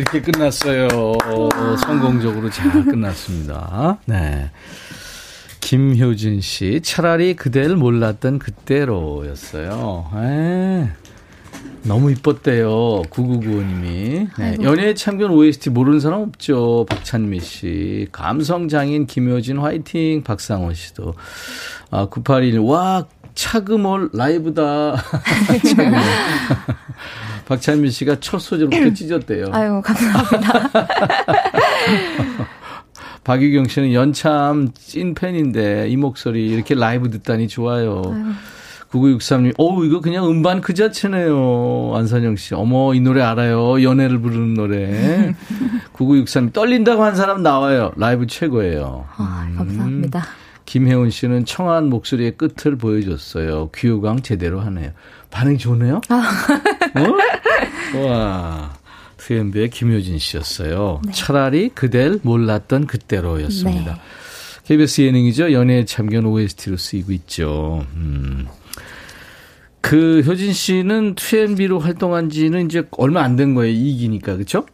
이렇게 끝났어요. 성공적으로 잘 끝났습니다. 네. 김효진 씨, 차라리 그댈 몰랐던 그때로였어요. 에이, 너무 이뻤대요. 9995님이. 네, 연예에 참견 OST 모르는 사람 없죠. 박찬미 씨. 감성장인 김효진 화이팅. 박상원 씨도. 아, 9821. 와, 차그몰 라이브다. 차그몰. 박찬미 씨가 첫 소절부터 찢었대요. 아유, 감사합니다. 박유경 씨는 연참 찐팬인데 이 목소리 이렇게 라이브 듣다니 좋아요. 아유. 9963님, 어우, 이거 그냥 음반 그 자체네요. 안선영 씨, 어머, 이 노래 알아요. 연애를 부르는 노래. 9963님, 떨린다고 한 사람 나와요. 라이브 최고예요. 아, 감사합니다. 김혜원 씨는 청아한 목소리의 끝을 보여줬어요. 귀요강 제대로 하네요. 반응이 좋네요? 아. 어? 와. 2NB의 김효진 씨였어요. 네. 차라리 그댈 몰랐던 그때로였습니다. 네. KBS 예능이죠. 연예에 참견 OST로 쓰이고 있죠. 그 효진 씨는 2NB로 활동한 지는 이제 얼마 안 된 거예요. 2기니까. 그렇죠?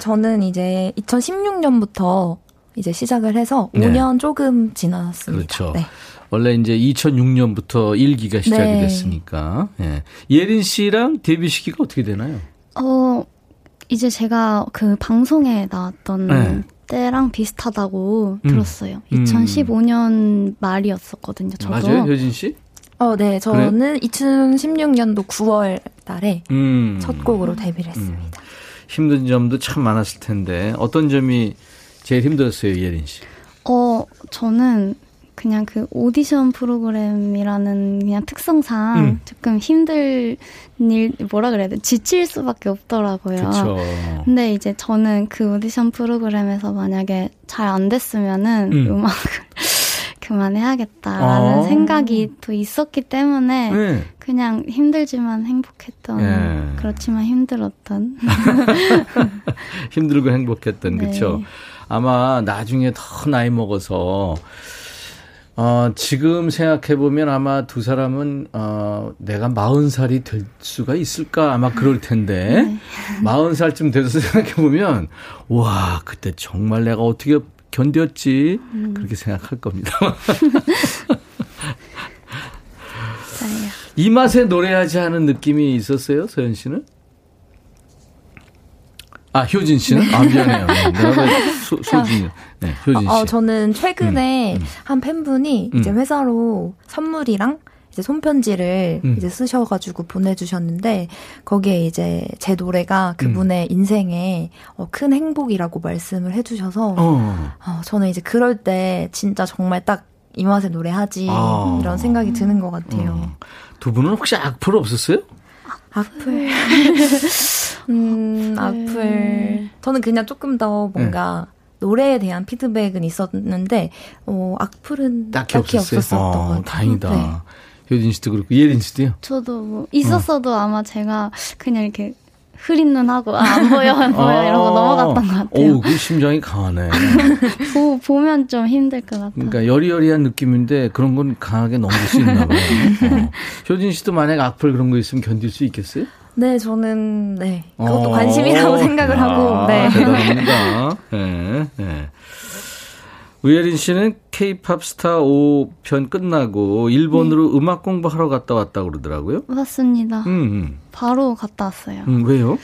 저는 이제 2016년부터 이제 시작을 해서 5년 네. 조금 지났습니다. 그렇죠. 네. 원래 이제 2006년부터 1기가 시작이 네. 됐으니까. 예. 예린 씨랑 데뷔 시기가 어떻게 되나요? 이제 제가 그 방송에 나왔던 네. 때랑 비슷하다고 들었어요. 2015년 말이었었거든요. 저도. 맞아요, 효진 씨? 네, 저는 그래? 2016년도 9월 달에 첫 곡으로 데뷔를 했습니다. 힘든 점도 참 많았을 텐데 어떤 점이 제일 힘들었어요, 예린 씨? 저는 그냥 그 오디션 프로그램이라는 그냥 특성상 조금 힘들 일, 뭐라 그래야 돼? 지칠 수밖에 없더라고요. 그쵸. 근데 이제 저는 그 오디션 프로그램에서 만약에 잘 안 됐으면은 음악을 그만해야겠다라는 생각이 또 있었기 때문에 네. 그냥 힘들지만 행복했던 네. 그렇지만 힘들었던 힘들고 행복했던 네. 그렇죠. 아마 나중에 더 나이 먹어서 지금 생각해보면 아마 두 사람은, 내가 40살이 될 수가 있을까? 아마 그럴 텐데, 네. 40살쯤 돼서 생각해보면, 와, 그때 정말 내가 어떻게 견뎠지? 그렇게 생각할 겁니다. 이 맛에 노래하지 하는 느낌이 있었어요, 서현 씨는? 아, 효진 씨는? 네. 아, 미안해요. 소진이요. 네, 효진 씨. 저는 최근에 한 팬분이 이제 회사로 선물이랑 이제 손편지를 이제 쓰셔가지고 보내주셨는데, 거기에 이제 제 노래가 그분의 인생에 큰 행복이라고 말씀을 해주셔서, 저는 이제 그럴 때 진짜 정말 딱 이 맛에 노래하지, 이런 생각이 드는 것 같아요. 두 분은 혹시 악플 없었어요? 악플. 악플. 저는 그냥 조금 더 뭔가 노래에 대한 피드백은 있었는데, 악플은 딱히 없었던 것 같아요. 다행이다. 네. 효진 씨도 그렇고, 예린 씨도요? 저도 뭐, 있었어도 아마 제가 그냥 이렇게 흐린 눈하고, 안 보여, 이러고 넘어갔던 것 같아요. 그 심장이 강하네. 보면 좀 힘들 것 같아요. 그러니까 여리여리한 느낌인데, 그런 건 강하게 넘길 수 있나 봐요. 효진 씨도 만약에 악플 그런 거 있으면 견딜 수 있겠어요? 네, 저는, 네. 그것도 관심이라고 생각을 하고, 네. 대단합니다. 네, 네. 우예린 씨는 K-POP 스타 5편 끝나고 일본으로 네. 음악 공부하러 갔다 왔다고 그러더라고요. 맞습니다. 바로 갔다 왔어요. 왜요?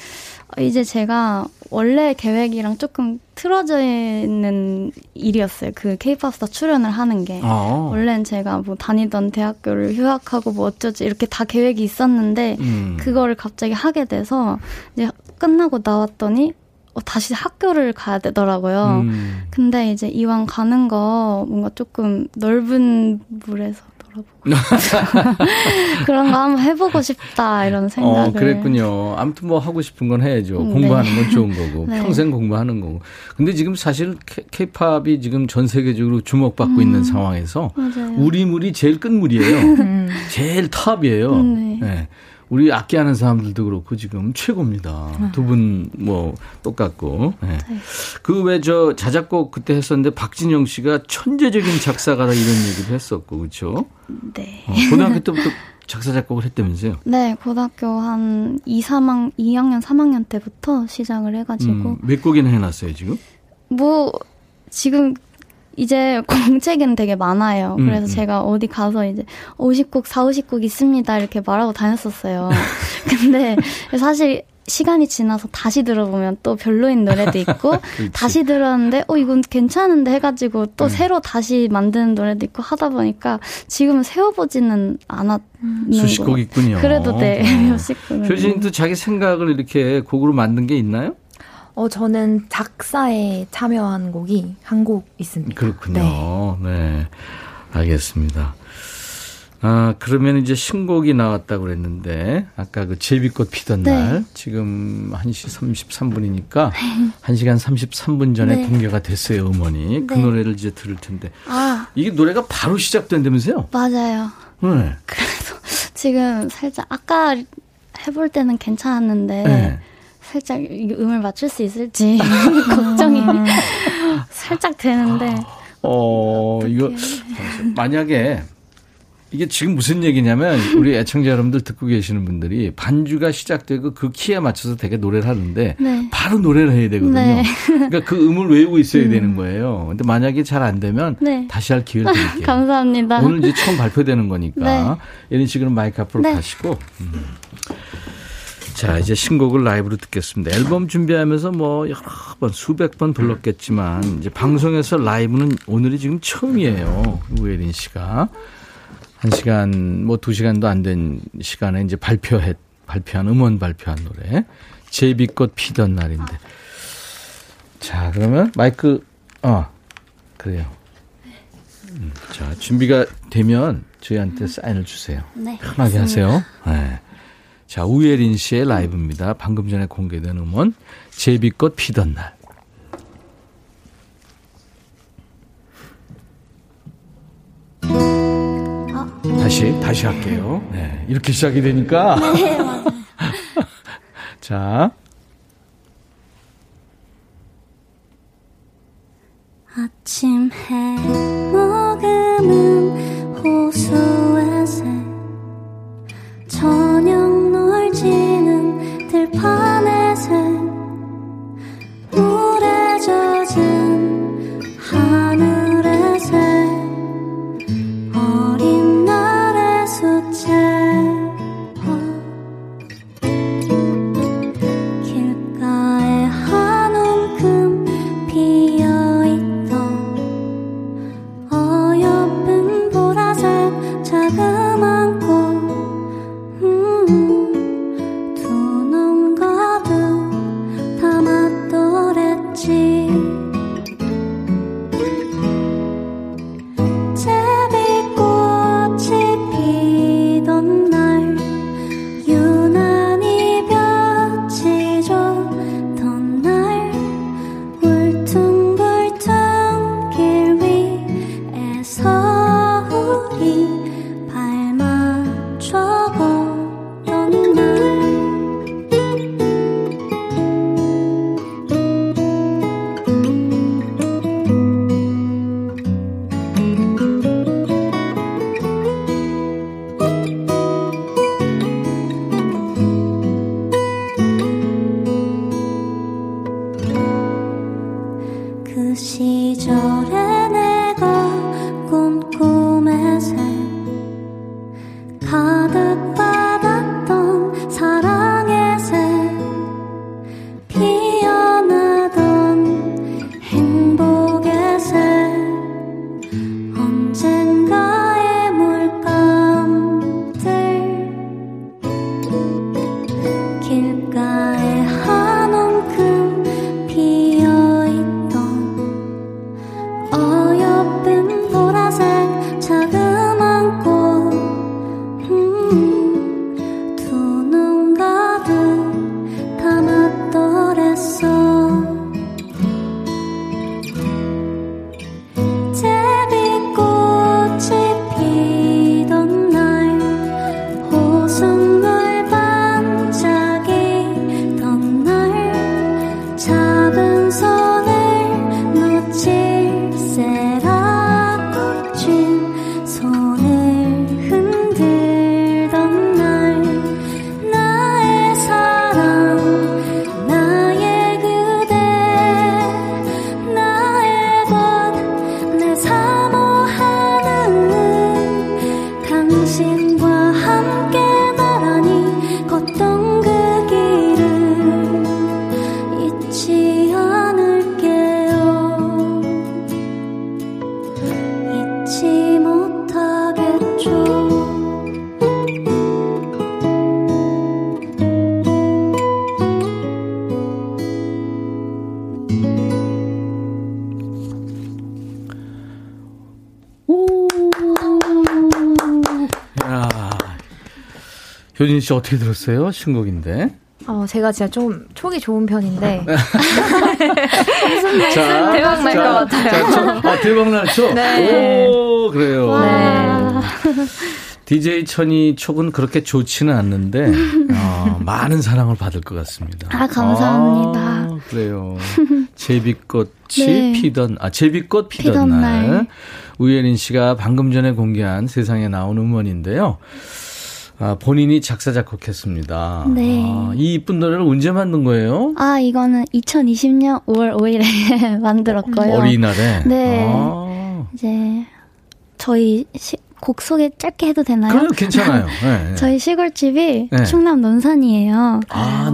이제 제가 원래 계획이랑 조금 틀어져 있는 일이었어요. 그 K-POP 스타 출연을 하는 게. 원래는 제가 뭐 다니던 대학교를 휴학하고 뭐 어쩌지 이렇게 다 계획이 있었는데 그거를 갑자기 하게 돼서 이제 끝나고 나왔더니 다시 학교를 가야 되더라고요. 근데 이제 이왕 가는 거 뭔가 조금 넓은 물에서 돌아보고 그런 거 한번 해보고 싶다 이런 생각을. 그랬군요. 아무튼 뭐 하고 싶은 건 해야죠. 공부하는 건 좋은 거고 네. 평생 공부하는 거고. 근데 지금 사실 K-POP이 지금 전 세계적으로 주목받고 있는 상황에서 맞아요. 우리 물이 제일 끝물이에요. 제일 탑이에요. 네. 네. 우리 악기하는 사람들도 그렇고 지금 최고입니다. 두 분 뭐 똑같고. 네. 그 외 저 자작곡 그때 했었는데 박진영 씨가 천재적인 작사가다 이런 얘기도 했었고 그렇죠? 네. 고등학교 때부터 작사 작곡을 했다면서요? 네, 고등학교 한 2학년 3학년 때부터 시작을 해가지고. 몇 곡이나 해놨어요 지금? 뭐 지금 이제 공책은 되게 많아요. 그래서 제가 어디 가서 이제 50곡, 40곡 있습니다 이렇게 말하고 다녔었어요. 근데 사실 시간이 지나서 다시 들어보면 또 별로인 노래도 있고 다시 들었는데 이건 괜찮은데 해가지고 또 새로 다시 만드는 노래도 있고 하다 보니까 지금은 세워보지는 않았는 수십 곡 있군요. 그래도 네. 몇십 곡은. 효진도 자기 생각을 이렇게 곡으로 만든 게 있나요? 저는 작사에 참여한 곡이 한 곡 있습니다. 그렇군요. 네. 네. 알겠습니다. 아, 그러면 이제 신곡이 나왔다고 그랬는데, 아까 그 제비꽃 피던 네. 날, 지금 1시 33분이니까, 1시간 33분 전에 네. 공개가 됐어요, 음원이. 네. 그 노래를 이제 들을 텐데. 아. 이게 노래가 바로 시작된다면서요? 맞아요. 네. 그래서 지금 살짝, 아까 해볼 때는 괜찮았는데, 네. 살짝 음을 맞출 수 있을지 걱정이 살짝 되는데. 이거 만약에 이게 지금 무슨 얘기냐면 우리 애청자 여러분들 듣고 계시는 분들이 반주가 시작되고 그 키에 맞춰서 되게 노래를 하는데 네. 바로 노래를 해야 되거든요. 네. 그러니까 그 음을 외우고 있어야 되는 거예요. 근데 만약에 잘 안 되면 네. 다시 할 기회를 드릴게요. 감사합니다. 오늘 이제 처음 발표되는 거니까 네. 이런 식으로 마이크 앞으로 네. 가시고. 자, 이제 신곡을 라이브로 듣겠습니다. 앨범 준비하면서 여러 번, 수백 번 불렀겠지만, 이제 방송에서 라이브는 오늘이 지금 처음이에요. 우예린 씨가. 1시간, 2시간도 안 된 시간에 이제 음원 발표한 노래. 제비꽃 피던 날인데. 자, 그러면 마이크, 그래요. 자, 준비가 되면 저희한테 사인을 주세요. 네. 편하게 하세요. 네. 자, 우예린 씨의 라이브입니다. 방금 전에 공개된 음원 제비꽃 피던 날. 다시 할게요. 네, 이렇게 시작이 되니까. 네, 맞아요. 자. 아침 해 먹음은 호수의 새 저녁 놀지는 들판의 새 물에 젖은 하늘의 새 어린 날의 수채화 효진 씨 어떻게 들었어요? 신곡인데. 제가 진짜 좀 촉이 좋은 편인데. 무슨 말씀? 대박 날 것 같아요. 대박 났죠? 네. 오, 그래요. 네. DJ 천이 촉은 그렇게 좋지는 않는데, 많은 사랑을 받을 것 같습니다. 아, 감사합니다. 그래요. 제비꽃이 네. 제비꽃 피던 날. 우예린 씨가 방금 전에 공개한 세상에 나온 음원인데요. 본인이 작사, 작곡했습니다. 네. 이 이쁜 노래를 언제 만든 거예요? 이거는 2020년 5월 5일에 만들었고요. 어린이날에? 네. 이제, 저희 곡 소개 짧게 해도 되나요? 그럼 괜찮아요. 네, 네. 저희 시골집이 네. 충남 논산이에요.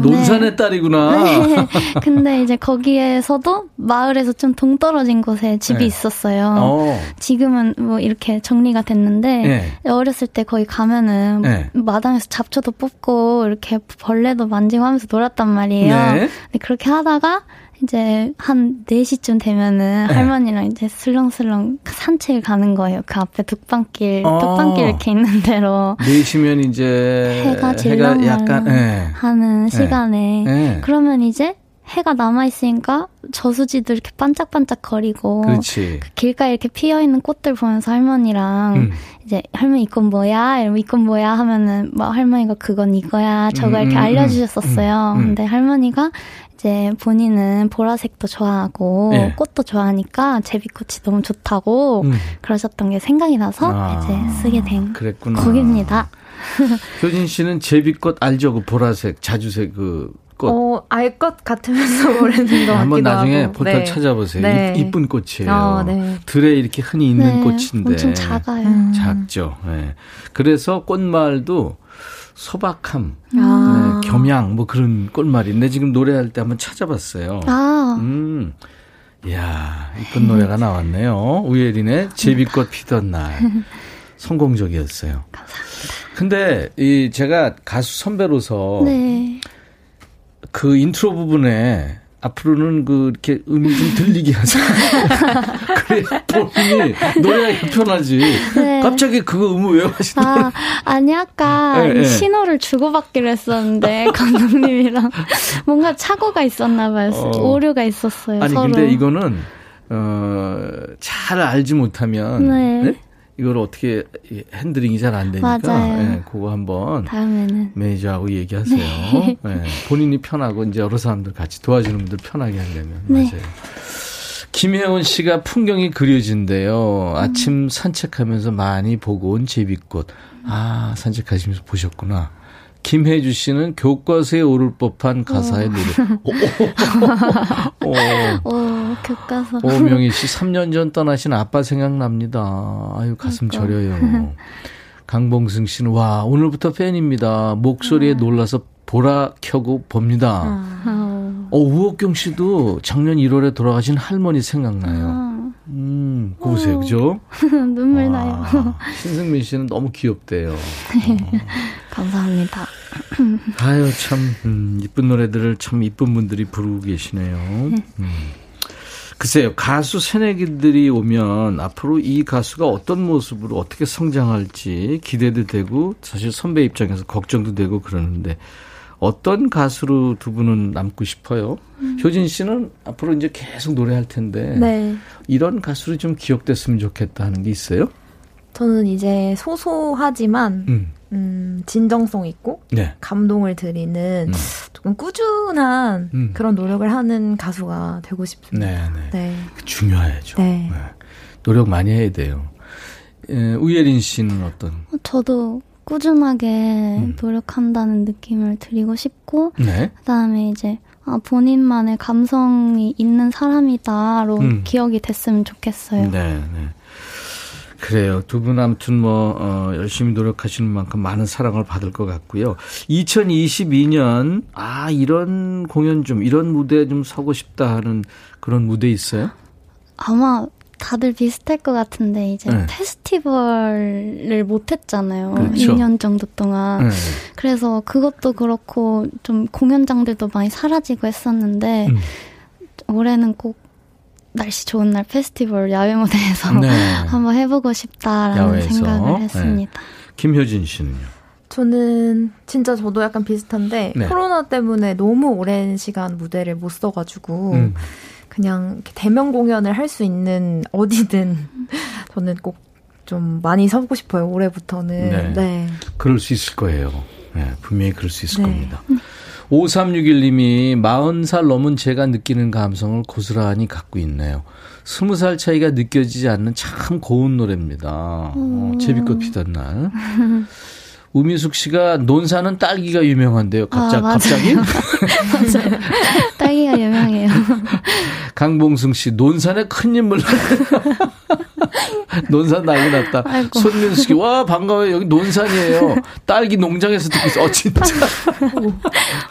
논산의 네. 딸이구나. 네. 근데 이제 거기에서도 마을에서 좀 동떨어진 곳에 집이 네. 있었어요. 지금은 뭐 이렇게 정리가 됐는데 네. 어렸을 때 거기 가면은 네. 마당에서 잡초도 뽑고 이렇게 벌레도 만지고 하면서 놀았단 말이에요. 네. 근데 그렇게 하다가 이제 한 4시쯤 되면은 네. 할머니랑 이제 슬렁슬렁 산책을 가는 거예요. 그 앞에 독방길 이렇게 있는 대로. 4시면 이제 해가 약간 네. 하는 시간에 네. 그러면 이제 해가 남아 있으니까 저수지도 이렇게 반짝반짝 거리고 그 길가에 이렇게 피어 있는 꽃들 보면서 할머니랑 이제 할머니 이건 뭐야? 이러면 이건 뭐야? 하면은 막 할머니가 그건 이거야. 저거 이렇게 알려주셨었어요. 근데 할머니가 이제 본인은 보라색도 좋아하고 예. 꽃도 좋아하니까 제비꽃이 너무 좋다고 그러셨던 게 생각이 나서 이제 쓰게 된 곡입니다. 효진 씨는 제비꽃 알죠? 그 보라색, 자주색 그 꽃. 알 것 같으면서 모르는 것 같기도 하고. 한번 나중에 포털 네. 찾아보세요. 네. 이쁜 꽃이에요. 네. 들에 이렇게 흔히 있는 네. 꽃인데. 엄청 작아요. 작죠. 네. 그래서 꽃말도 소박함, 네, 겸양 뭐 그런 꽃말인데 지금 노래할 때 한번 찾아봤어요. 이야, 이쁜 노래가 나왔네요. 우예린의 제비꽃 피던 날. 성공적이었어요. 감사합니다. 근데 제가 가수 선배로서 네. 그 인트로 부분에 앞으로는 이렇게 음이 좀 들리게 하자. 그래, 본인이 노래가 편하지. 네. 갑자기 그거 음을 왜 하시나? 아까 네, 신호를 주고받기로 했었는데, 감독님이랑. 뭔가 착오가 있었나 봐요. 오류가 있었어요. 서로. 근데 이거는, 잘 알지 못하면. 네. 네? 이걸 어떻게 핸들링이 잘 안 되니까 예, 그거 한번 다음에는. 매니저하고 얘기하세요. 네. 예, 본인이 편하고 이제 여러 사람들 같이 도와주는 분들 편하게 하려면 네. 맞아요. 김혜원 씨가 풍경이 그려진대요. 아침 산책하면서 많이 보고 온 제비꽃. 산책하시면서 보셨구나. 김혜주 씨는 교과서에 오를 법한 가사의 노래. 교과서. 오명희 씨, 3년 전 떠나신 아빠 생각납니다. 가슴 저려요. 강봉승 씨는, 오늘부터 팬입니다. 목소리에 놀라서 보라 켜고 봅니다. 우옥경 씨도 작년 1월에 돌아가신 할머니 생각나요. 보세요, 그죠? 눈물 나요. 신승민 씨는 너무 귀엽대요. 감사합니다. 참, 이쁜 노래들을 참 이쁜 분들이 부르고 계시네요. 글쎄요, 가수 새내기들이 오면 앞으로 이 가수가 어떤 모습으로 어떻게 성장할지 기대도 되고, 사실 선배 입장에서 걱정도 되고 그러는데, 어떤 가수로 두 분은 남고 싶어요? 효진 씨는 앞으로 이제 계속 노래할 텐데 네. 이런 가수로 좀 기억됐으면 좋겠다 하는 게 있어요? 저는 이제 소소하지만 진정성 있고 네. 감동을 드리는 조금 꾸준한 그런 노력을 하는 가수가 되고 싶습니다. 네. 중요하죠. 네. 노력 많이 해야 돼요. 우예린 씨는 어떤? 저도 꾸준하게 노력한다는 느낌을 드리고 싶고 네. 그다음에 이제 본인만의 감성이 있는 사람이다로 기억이 됐으면 좋겠어요. 네. 그래요. 두 분 아무튼 열심히 노력하시는 만큼 많은 사랑을 받을 것 같고요. 2022년 이런 공연 좀 이런 무대에 좀 서고 싶다 하는 그런 무대 있어요? 아마 다들 비슷할 것 같은데 이제 네. 페스티벌을 못 했잖아요. 그렇죠. 2년 정도 동안. 네. 그래서 그것도 그렇고 좀 공연장들도 많이 사라지고 했었는데 올해는 꼭 날씨 좋은 날 페스티벌 야외 무대에서 한번 해보고 싶다라는 야외에서. 생각을 했습니다. 김효진 씨는요? 저는 진짜 저도 약간 비슷한데 네. 코로나 때문에 너무 오랜 시간 무대를 못 써가지고 그냥 대면 공연을 할 수 있는 어디든 저는 꼭 좀 많이 서고 싶어요. 올해부터는. 네. 네. 그럴 수 있을 거예요. 네, 분명히 그럴 수 있을 네. 겁니다. 5361님이 40살 넘은 제가 느끼는 감성을 고스란히 갖고 있네요. 20살 차이가 느껴지지 않는 참 고운 노래입니다. 제비꽃 피던 날. 우미숙 씨가 논산은 딸기가 유명한데요. 갑자기? 맞아요. 딸기가 유명해요. 강봉승 씨, 논산에 큰 인물. 논산 난리 났다. 손민숙이, 와, 반가워요. 여기 논산이에요. 딸기 농장에서 듣고 있어. 진짜.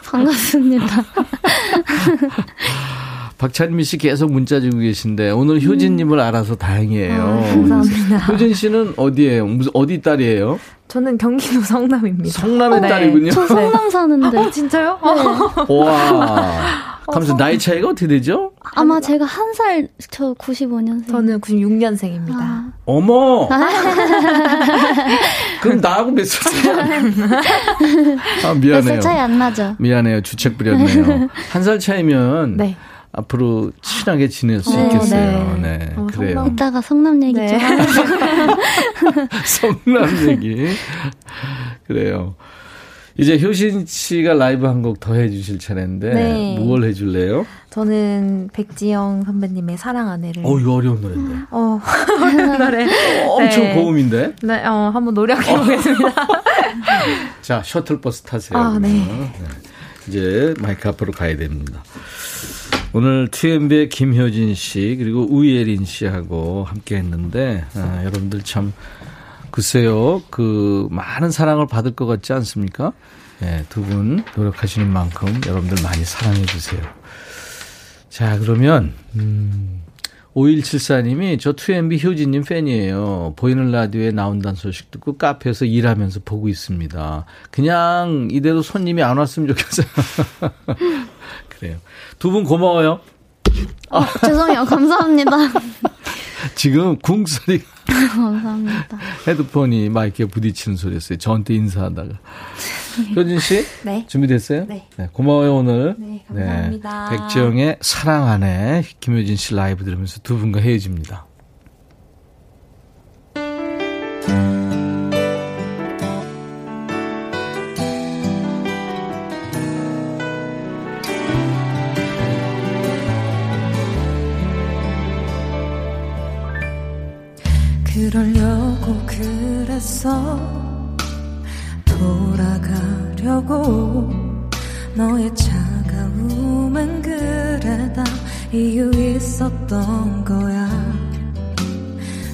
반갑습니다. 박찬미 씨 계속 문자 주고 계신데, 오늘 효진님을 알아서 다행이에요. 아, 감사합니다. 효진 씨는 어디예요? 어디 딸이에요? 저는 경기도 성남입니다. 성남의 네. 딸이군요. 저 성남 사는데. 어, 진짜요? 네. 와. 감사합니다. 나이 차이가 어떻게 되죠? 아마 제가 한 살, 저 95년생. 저는 96년생입니다. 아. 어머! 그럼 나하고 몇 살 차이 안 나요? 아, 미안해요. 몇 살 차이 안 나죠? 미안해요. 주책 부렸네요. 한 살 차이면. 네. 앞으로 친하게 지낼 수 있겠어요. 네, 네. 그래요. 이따가 성남 얘기 좀 하면서. 성남 얘기. 그래요. 이제 효신 씨가 라이브 한 곡 더 해주실 차례인데 네. 뭘 해줄래요? 저는 백지영 선배님의 사랑 아내를. 이거 어려운 노래인데. 어려운 노래. 엄청 네. 고음인데. 네, 한번 노력해보겠습니다. 자, 셔틀버스 타세요. 아, 네. 네. 이제 마이크 앞으로 가야 됩니다. 오늘 2NB의 김효진 씨 그리고 우예린 씨하고 함께 했는데 여러분들 참 글쎄요 그 많은 사랑을 받을 것 같지 않습니까? 네, 두 분 노력하시는 만큼 여러분들 많이 사랑해 주세요. 자 그러면 5174님이 저 2NB 효진님 팬이에요. 보이는 라디오에 나온다는 소식 듣고 카페에서 일하면서 보고 있습니다. 그냥 이대로 손님이 안 왔으면 좋겠어요. 그래요. 두 분 고마워요. 죄송해요. 감사합니다. 지금 궁 소리가. 감사합니다. 헤드폰이 마이크에 부딪히는 소리였어요. 저한테 인사하다가. 효진 씨? 네. 준비됐어요? 네. 네. 고마워요, 오늘. 네. 감사합니다. 네. 백지영의 사랑 안에 김효진 씨 라이브 들으면서 두 분과 헤어집니다. 그러려고 그랬어 돌아가려고 너의 차가움은 그래다 이유 있었던 거야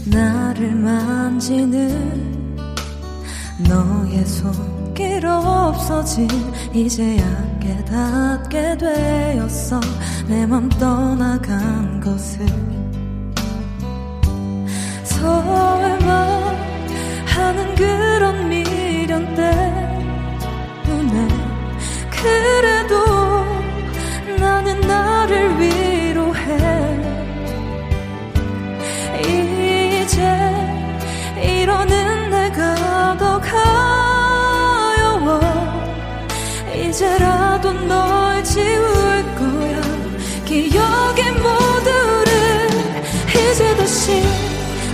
나를 만지는 너의 손길 없어진 이제야 깨닫게 되었어 내 맘 떠나간 것을 설마 하는 그런 미련 때문에 그래도 나는 나를 위로해 이제 이러는 내가 더 가여워 이제라도 널 지울 거야 기억의 모두를 이제 다시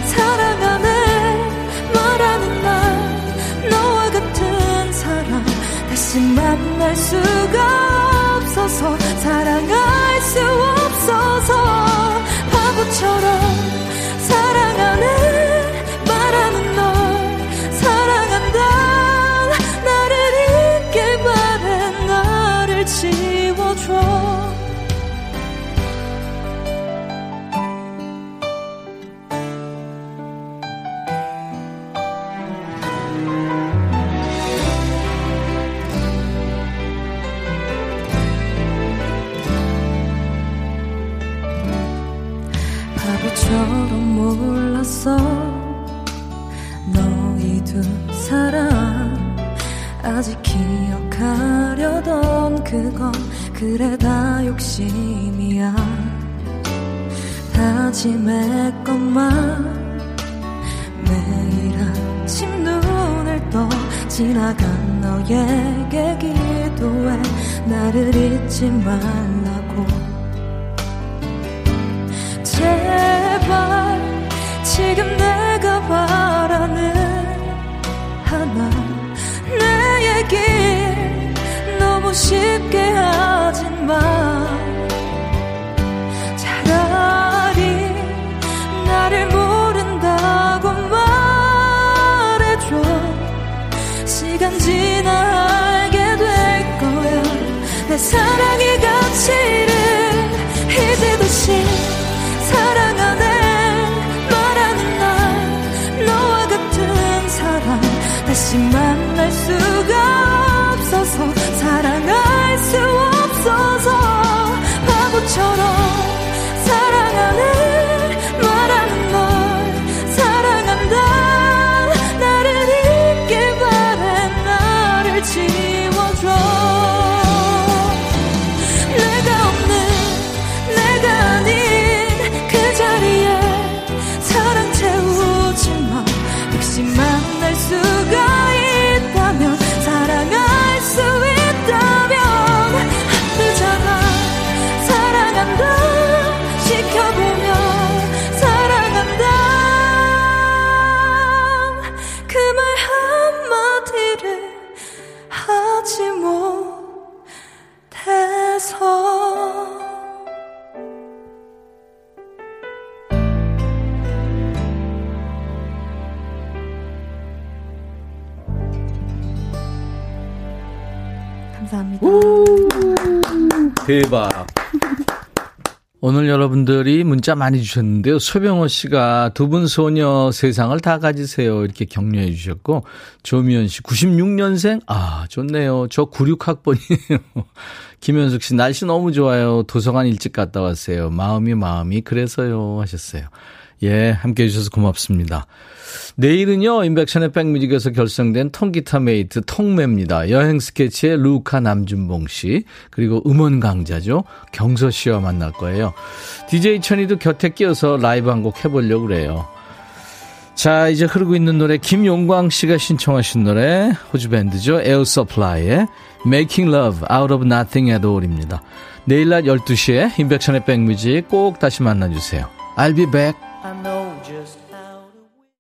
사랑 안에 말하는 날 너와 같은 사람 다시 만날 수가 없어서 사랑할 수 없어서 바보처럼 사랑 안에 말하는 널 사랑한다 나를 잊길 바래 나를 지워줘 처럼 몰랐어 너희 두 사람 아직 기억하려던 그건 그래 다 욕심이야 다짐했건만 매일 아침 눈을 떠 지나간 너에게 기도해 나를 잊지 말라고. 제발 지금 내가 바라는 하나 내 얘기 너무 쉽게 하진 마. 차라리 나를 모른다고 말해줘. 시간 지나 알게 될 거야. 내 사랑의 가치를 이제 다시 사랑하네 말하는 날 너와 같은 사람 다시 만날 수가 없어서 사랑할 수 없어서 바보처럼 사랑하네 대박. 오늘 여러분들이 문자 많이 주셨는데요. 소병호 씨가 두 분 소녀 세상을 다 가지세요. 이렇게 격려해 주셨고, 조미연 씨 96년생? 아, 좋네요. 저 96학번이에요. 김현숙 씨 날씨 너무 좋아요. 도서관 일찍 갔다 왔어요. 마음이 그래서요 하셨어요. 예, 함께해 주셔서 고맙습니다. 내일은요, 임백천의 백뮤직에서 결성된 통기타 메이트 통매입니다. 여행 스케치의 루카 남준봉 씨, 그리고 음원 강자죠, 경서 씨와 만날 거예요. DJ 천이도 곁에 끼어서 라이브 한 곡 해보려고 그래요. 자, 이제 흐르고 있는 노래, 김용광 씨가 신청하신 노래, 호주 밴드죠, 에어 서플라이의 Making Love Out of Nothing at All입니다. 내일 낮 12시에 임백천의 백뮤직 꼭 다시 만나주세요. I'll be back. I know just